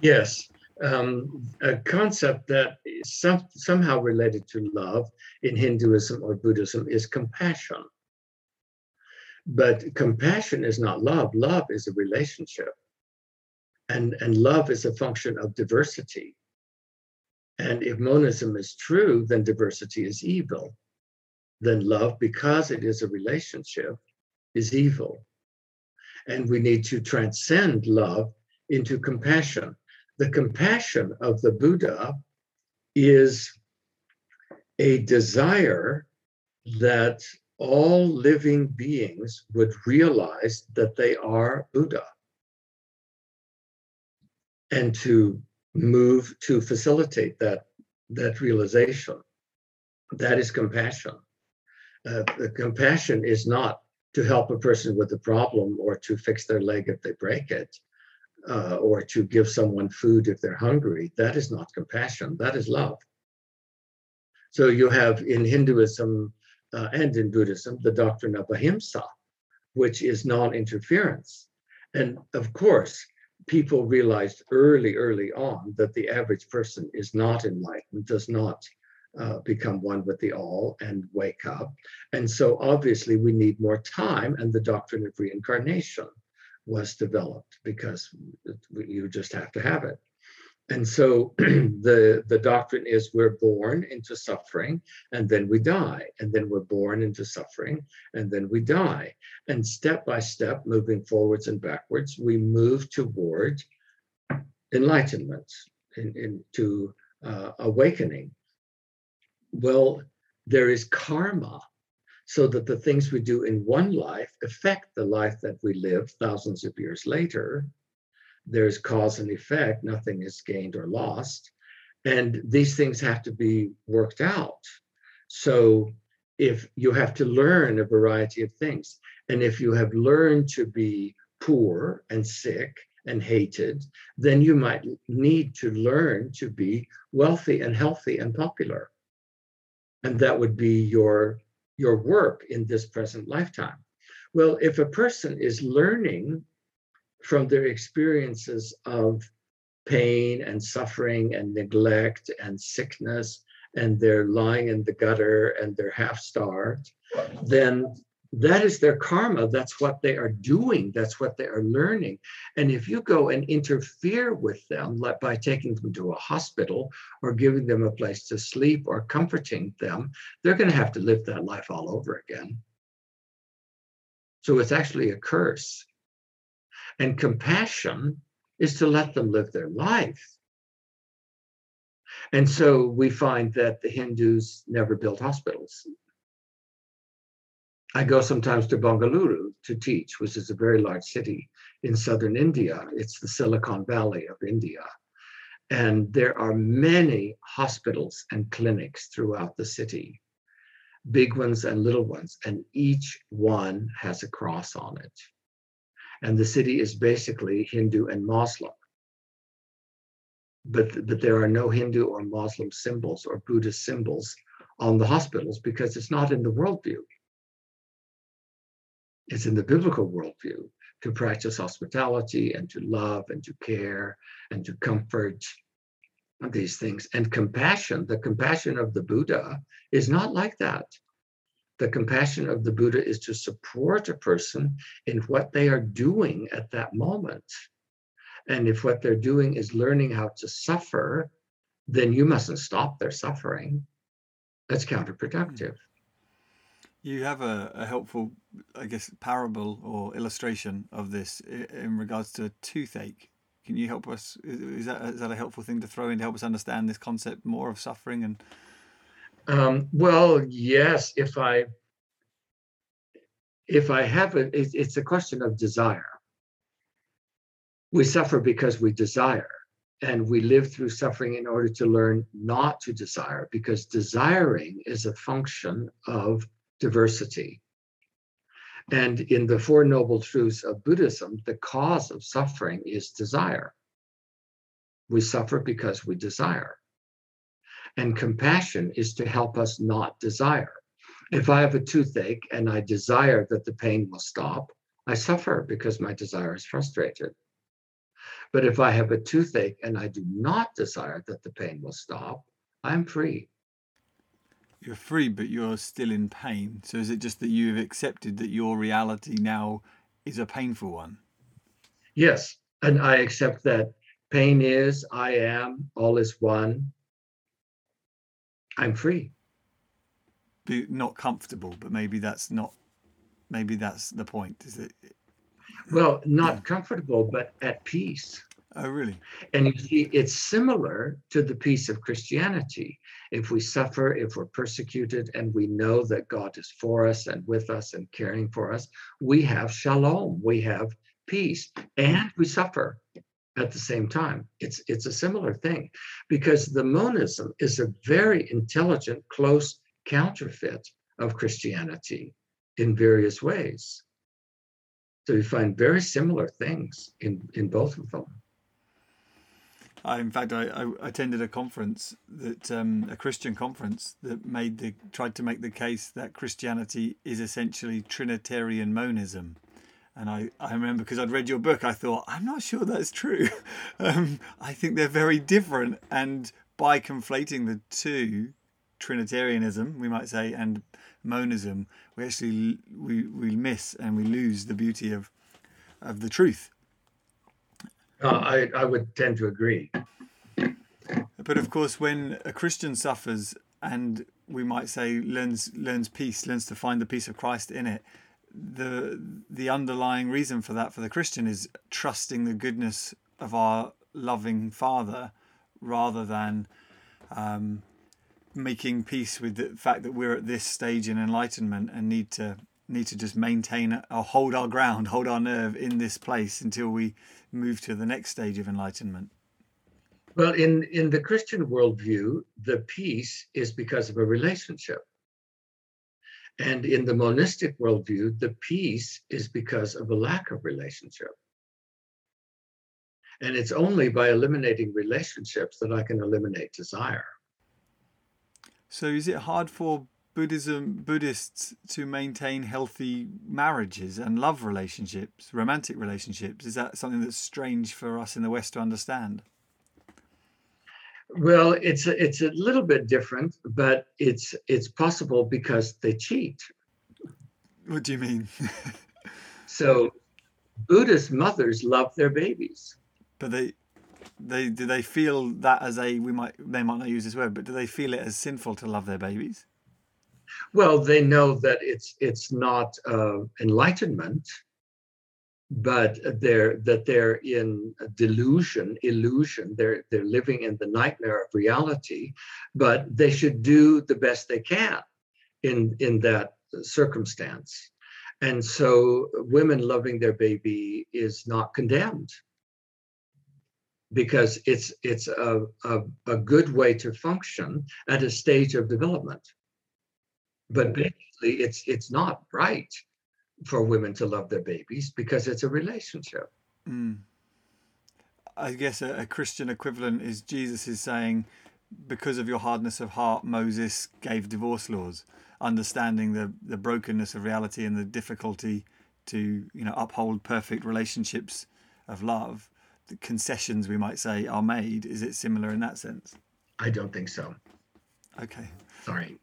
Yes. A concept that is somehow related to love in Hinduism or Buddhism is compassion. But compassion is not love. Love is a relationship. And love is a function of diversity. And if monism is true, then diversity is evil. Then love, because it is a relationship, is evil. And we need to transcend love into compassion. The compassion of the Buddha is a desire that all living beings would realize that they are Buddha, and to move to facilitate that realization. That is compassion. The compassion is not to help a person with a problem or to fix their leg if they break it, or to give someone food if they're hungry. That is not compassion. That is love. So you have in Hinduism and in Buddhism the doctrine of ahimsa, which is non-interference. And of course, people realized early on that the average person is not enlightened, does not become one with the all and wake up. And so obviously we need more time, and the doctrine of reincarnation was developed because you just have to have it. And so the doctrine is we're born into suffering and then we die, and then we're born into suffering and then we die. And step by step, moving forwards and backwards, we move toward enlightenment, into awakening. Well, there is karma, so that the things we do in one life affect the life that we live thousands of years later. There's cause and effect, nothing is gained or lost. And these things have to be worked out. So if you have to learn a variety of things, and if you have learned to be poor and sick and hated, then you might need to learn to be wealthy and healthy and popular. And that would be your work in this present lifetime. Well, if a person is learning from their experiences of pain and suffering and neglect and sickness, and they're lying in the gutter and they're half-starved, then that is their karma. That's what they are doing. That's what they are learning. And if you go and interfere with them, like by taking them to a hospital or giving them a place to sleep or comforting them, they're going to have to live that life all over again. So it's actually a curse. And compassion is to let them live their life. And so we find that the Hindus never built hospitals. I go sometimes to Bengaluru to teach, which is a very large city in southern India. It's the Silicon Valley of India. And there are many hospitals and clinics throughout the city, big ones and little ones, and each one has a cross on it. And the city is basically Hindu and Muslim. But there are no Hindu or Muslim symbols or Buddhist symbols on the hospitals because it's not in the worldview. It's in the biblical worldview to practice hospitality and to love and to care and to comfort, these things. And compassion, the compassion of the Buddha is not like that. The compassion of the Buddha is to support a person in what they are doing at that moment. And if what they're doing is learning how to suffer, then you mustn't stop their suffering. That's counterproductive. You have a helpful, I guess, parable or illustration of this in regards to toothache. Can you help us? Is that a helpful thing to throw in to help us understand this concept more of suffering? And well, yes. If I have it, it's a question of desire. We suffer because we desire, and we live through suffering in order to learn not to desire, because desiring is a function of diversity. And in the Four Noble Truths of Buddhism, the cause of suffering is desire. We suffer because we desire. And compassion is to help us not desire. If I have a toothache and I desire that the pain will stop, I suffer because my desire is frustrated. But if I have a toothache and I do not desire that the pain will stop, I'm free. You're free, but you're still in pain. So is it just that you've accepted that your reality now is a painful one? Yes, and I accept that pain is, I am, all is one. I'm free. But not comfortable, but maybe that's the point, is it? Well, not comfortable, but at peace. Oh, really? And you see, it's similar to the peace of Christianity. If we suffer, if we're persecuted, and we know that God is for us and with us and caring for us, we have shalom, we have peace, and we suffer at the same time. It's a similar thing, because the monism is a very intelligent, close counterfeit of Christianity in various ways. So you find very similar things in both of them. In fact, I attended a conference that a Christian conference that tried to make the case that Christianity is essentially Trinitarian monism, and I remember because I'd read your book, I thought, I'm not sure that's true. I think they're very different, and by conflating the two, Trinitarianism, we might say, and monism, we miss and we lose the beauty of the truth. I would tend to agree. But of course, when a Christian suffers and we might say learns peace, learns to find the peace of Christ in it, the underlying reason for that for the Christian is trusting the goodness of our loving Father, rather than making peace with the fact that we're at this stage in enlightenment and need to just maintain or hold our ground, hold our nerve in this place until we move to the next stage of enlightenment. Well, in the Christian worldview, the peace is because of a relationship. And in the monistic worldview, the peace is because of a lack of relationship. And it's only by eliminating relationships that I can eliminate desire. So is it hard for Buddhists to maintain healthy marriages and love relationships, romantic relationships? Is that something that's strange for us in the West to understand? Well, it's a little bit different, but it's possible because they cheat. What do you mean? So Buddhist mothers love their babies. But do they feel that as they might not use this word, but do they feel it as sinful to love their babies? Well, they know that it's not enlightenment, but they're in illusion. They're living in the nightmare of reality, but they should do the best they can in that circumstance. And so women loving their baby is not condemned, because it's a good way to function at a stage of development. But basically, it's not right for women to love their babies because it's a relationship. Mm. I guess a Christian equivalent is Jesus is saying, because of your hardness of heart, Moses gave divorce laws, understanding the brokenness of reality and the difficulty to uphold perfect relationships of love. The concessions, we might say, are made. Is it similar in that sense? I don't think so. Okay. Sorry.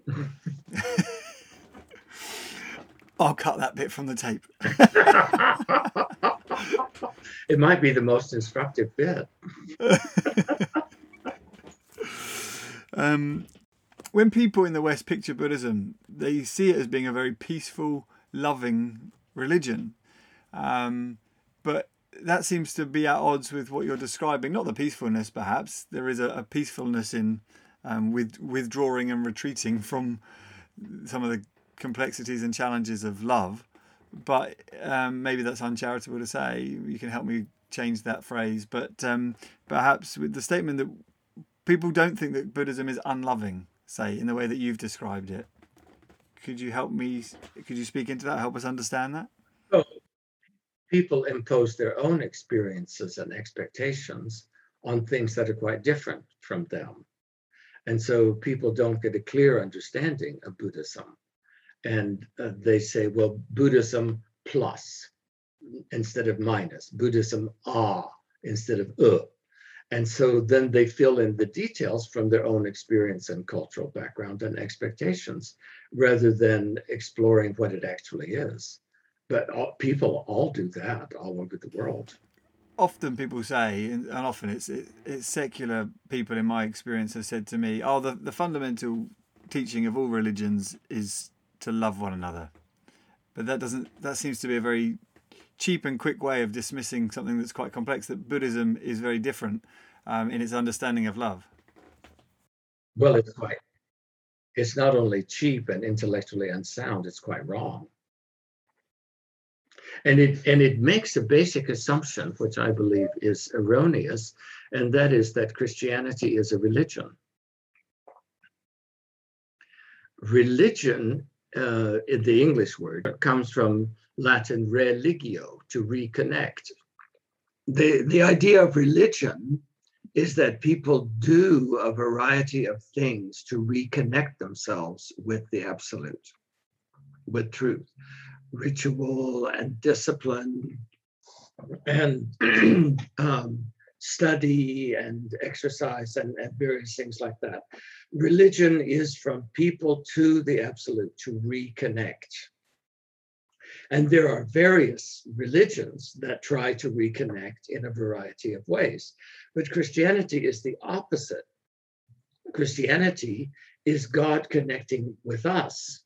I'll cut that bit from the tape. It might be the most instructive bit. When people in the West picture Buddhism, they see it as being a very peaceful, loving religion. But that seems to be at odds with what you're describing. Not the peacefulness, perhaps. There is a peacefulness in with withdrawing and retreating from some of the complexities and challenges of love. But maybe that's uncharitable to say. You can help me change that phrase. But perhaps with the statement that people don't think that Buddhism is unloving, say, in the way that you've described it. Could you help me? Could you speak into that? Help us understand that? Oh, people impose their own experiences and expectations on things that are quite different from them. And so people don't get a clear understanding of Buddhism. And they say, well, Buddhism plus instead of minus, Buddhism instead of And so then they fill in the details from their own experience and cultural background and expectations, rather than exploring what it actually is. But people all do that all over the world. Often people say, and often it's secular people in my experience have said to me, oh, the fundamental teaching of all religions is to love one another. But that seems to be a very cheap and quick way of dismissing something that's quite complex, that Buddhism is very different in its understanding of love. Well, it's not only cheap and intellectually unsound, it's quite wrong. And it makes a basic assumption, which I believe is erroneous, and that is that Christianity is a religion. Religion, the English word, comes from Latin religio, to reconnect. The idea of religion is that people do a variety of things to reconnect themselves with the absolute, with truth. Ritual and discipline and study and exercise and various things like that. Religion is from people to the absolute, to reconnect. And there are various religions that try to reconnect in a variety of ways. But Christianity is the opposite. Christianity is God connecting with us.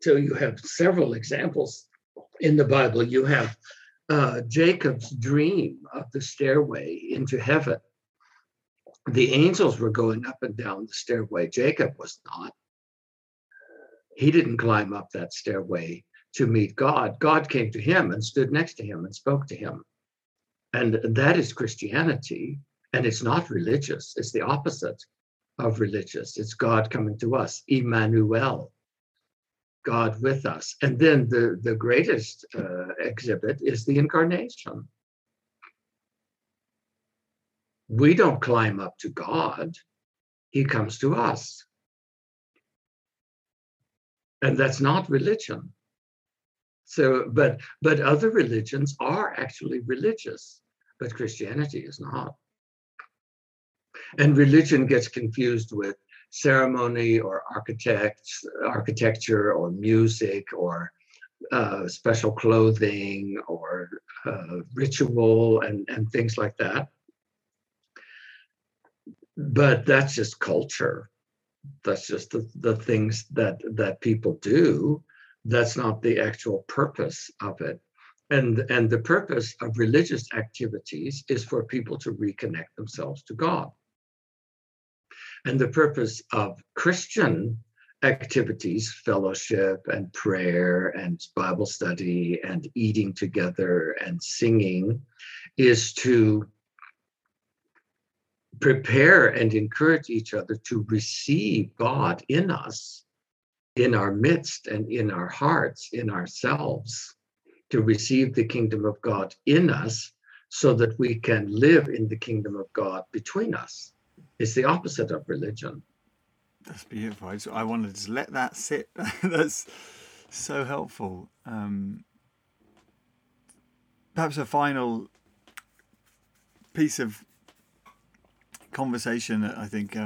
So you have several examples in the Bible. You have Jacob's dream of the stairway into heaven. The angels were going up and down the stairway. Jacob was not. He didn't climb up that stairway to meet God. God came to him and stood next to him and spoke to him. And that is Christianity, and it's not religious. It's the opposite of religious. It's God coming to us, Emmanuel, God with us. And then the greatest exhibit is the incarnation. We don't climb up to God. He comes to us. And that's not religion. So, but other religions are actually religious, but Christianity is not. And religion gets confused with ceremony or architecture or music or special clothing or ritual and things like that. But that's just culture. That's just the things that people do. That's not the actual purpose of it. And the purpose of religious activities is for people to reconnect themselves to God. And the purpose of Christian activities, fellowship and prayer and Bible study and eating together and singing, is to prepare and encourage each other to receive God in us, in our midst and in our hearts, in ourselves, to receive the kingdom of God in us so that we can live in the kingdom of God between us. It's the opposite of religion. That's beautiful. I want to just let that sit. That's so helpful. Perhaps a final piece of conversation that I think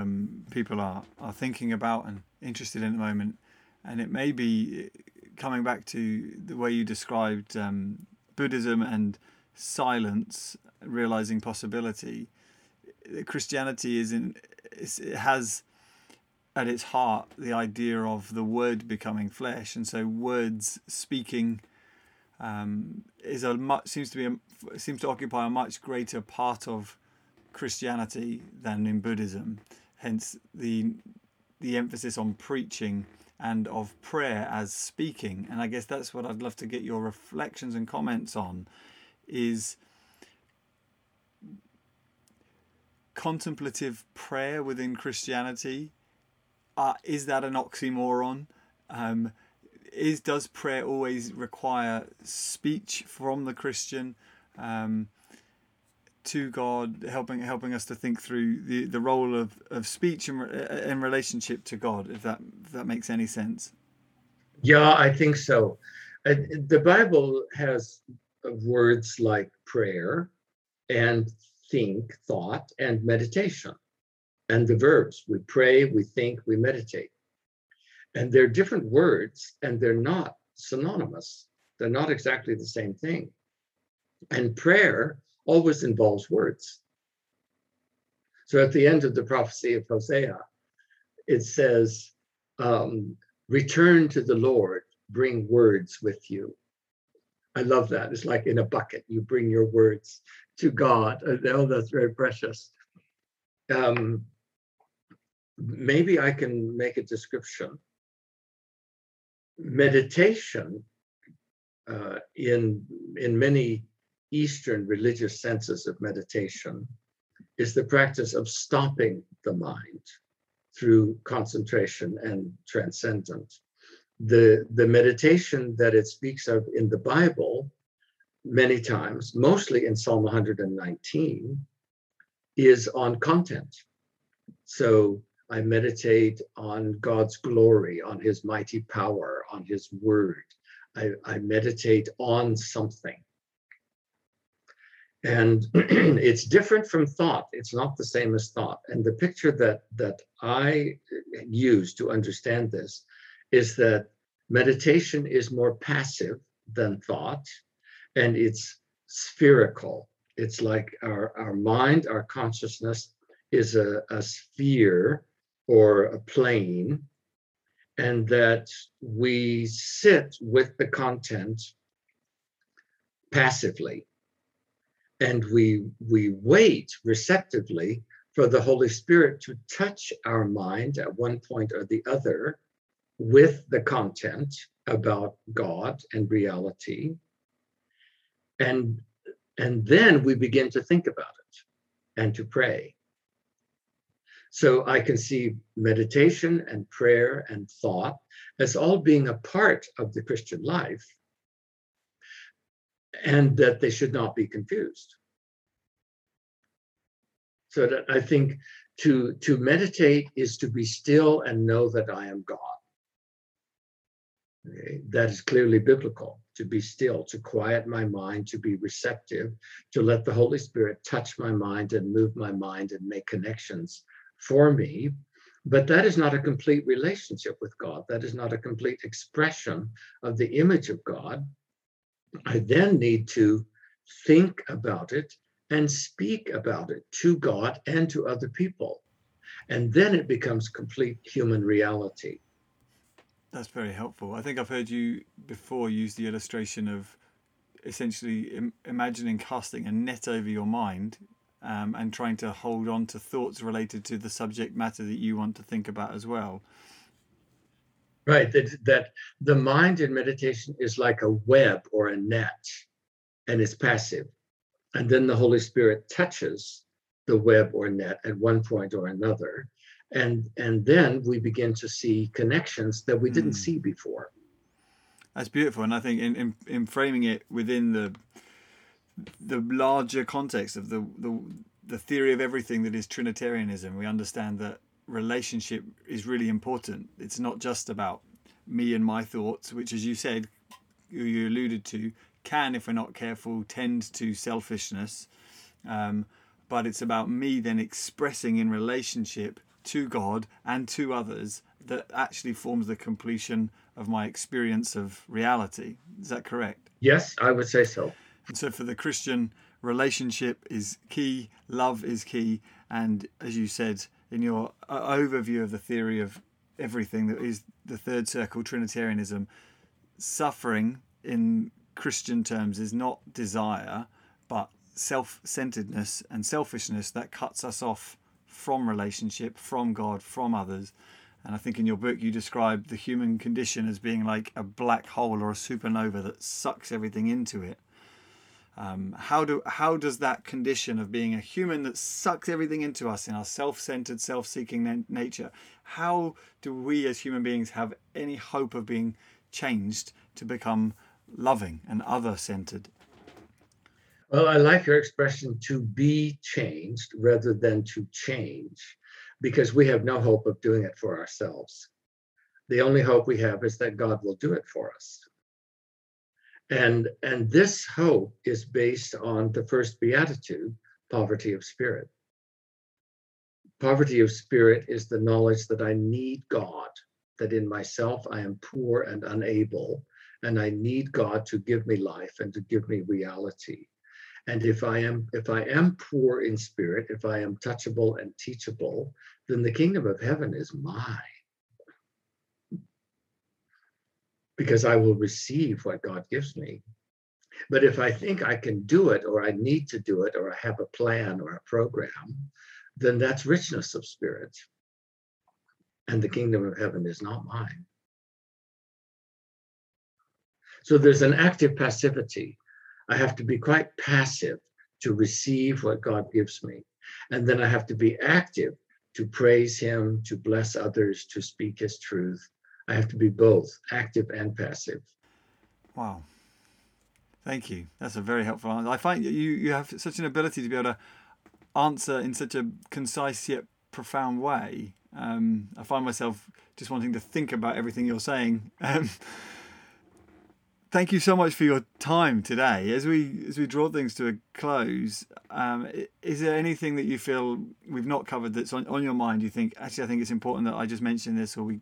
people are thinking about and interested in at the moment. And it may be coming back to the way you described Buddhism and silence, realizing possibility. Christianity is it has at its heart the idea of the word becoming flesh, and so words speaking seems to occupy a much greater part of Christianity than in Buddhism. Hence the emphasis on preaching and of prayer as speaking. And I guess that's what I'd love to get your reflections and comments on, is contemplative prayer within Christianity. Is that an oxymoron? Does prayer always require speech from the Christian to God, helping us to think through the role of speech in relationship to God, if that makes any sense? Yeah, I think so. The Bible has words like prayer and think, thought, and meditation. And the verbs, we pray, we think, we meditate. And they're different words, and they're not synonymous. They're not exactly the same thing. And prayer always involves words. So at the end of the prophecy of Hosea, it says, return to the Lord, bring words with you. I love that. It's like in a bucket, you bring your words to God. Oh, that's very precious. Maybe I can make a description. Meditation in many Eastern religious senses of meditation is the practice of stopping the mind through concentration and transcendence. The meditation that it speaks of in the Bible many times, mostly in Psalm 119, is on content. So I meditate on God's glory, on his mighty power, on his word. I meditate on something. And it's different from thought. It's not the same as thought. And the picture that I use to understand this is that meditation is more passive than thought, and it's spherical. It's like our mind, our consciousness is a sphere or a plane, and that we sit with the content passively, and we wait receptively for the Holy Spirit to touch our mind at one point or the other with the content about God and reality, and then we begin to think about it and to pray. So I can see meditation and prayer and thought as all being a part of the Christian life, and that they should not be confused. So that I think to meditate is to be still and know that I am God. Okay? That is clearly biblical, to be still, to quiet my mind, to be receptive, to let the Holy Spirit touch my mind and move my mind and make connections for me. But that is not a complete relationship with God. That is not a complete expression of the image of God. I then need to think about it and speak about it to God and to other people. And then it becomes complete human reality. That's very helpful. I think I've heard you before use the illustration of essentially imagining casting a net over your mind, and trying to hold on to thoughts related to the subject matter that you want to think about as well. Right, that the mind in meditation is like a web or a net, and it's passive. And then the Holy Spirit touches the web or net at one point or another. And then we begin to see connections that we didn't see before. That's beautiful. And I think in framing it within the larger context of the theory of everything that is Trinitarianism, we understand that relationship is really important. It's not just about me and my thoughts, which, as you said, you alluded to, can, if we're not careful, tend to selfishness. But it's about me then expressing in relationship to God and to others that actually forms the completion of my experience of reality. Is that correct? Yes, I would say so. And so for the Christian, relationship is key, love is key, and as you said in your overview of the theory of everything that is the third circle Trinitarianism. Suffering in Christian terms is not desire, but self-centeredness and selfishness that cuts us off from relationship, from God, from others. And I think in your book you describe the human condition as being like a black hole or a supernova that sucks everything into it. How does that condition of being a human that sucks everything into us in our self-centered, self-seeking nature, how do we as human beings have any hope of being changed to become loving and other-centered? Well, I like your expression, to be changed rather than to change, because we have no hope of doing it for ourselves. The only hope we have is that God will do it for us. And this hope is based on the first beatitude, poverty of spirit. Poverty of spirit is the knowledge that I need God, that in myself I am poor and unable, and I need God to give me life and to give me reality. And if I am poor in spirit, if I am touchable and teachable, then the kingdom of heaven is mine. Because I will receive what God gives me. But if I think I can do it, or I need to do it, or I have a plan or a program, then that's richness of spirit. And the kingdom of heaven is not mine. So there's an active passivity. I have to be quite passive to receive what God gives me. And then I have to be active to praise him, to bless others, to speak his truth. I have to be both active and passive. Wow. Thank you. That's a very helpful answer. I find you have such an ability to be able to answer in such a concise yet profound way. I find myself just wanting to think about everything you're saying. Thank you so much for your time today. As we draw things to a close, is there anything that you feel we've not covered that's on your mind? You think, actually, I think it's important that I just mention this, or we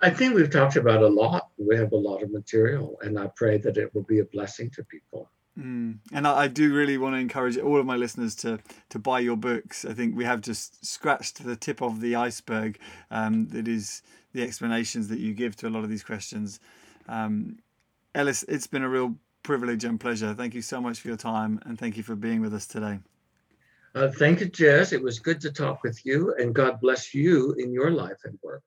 I think we've talked about a lot. We have a lot of material, and I pray that it will be a blessing to people. And I do really want to encourage all of my listeners to buy your books. I think we have just scratched the tip of the iceberg. That is the explanations that you give to a lot of these questions. Ellis, it's been a real privilege and pleasure. Thank you so much for your time, and thank you for being with us today. Thank you, Jess. It was good to talk with you, and God bless you in your life and work.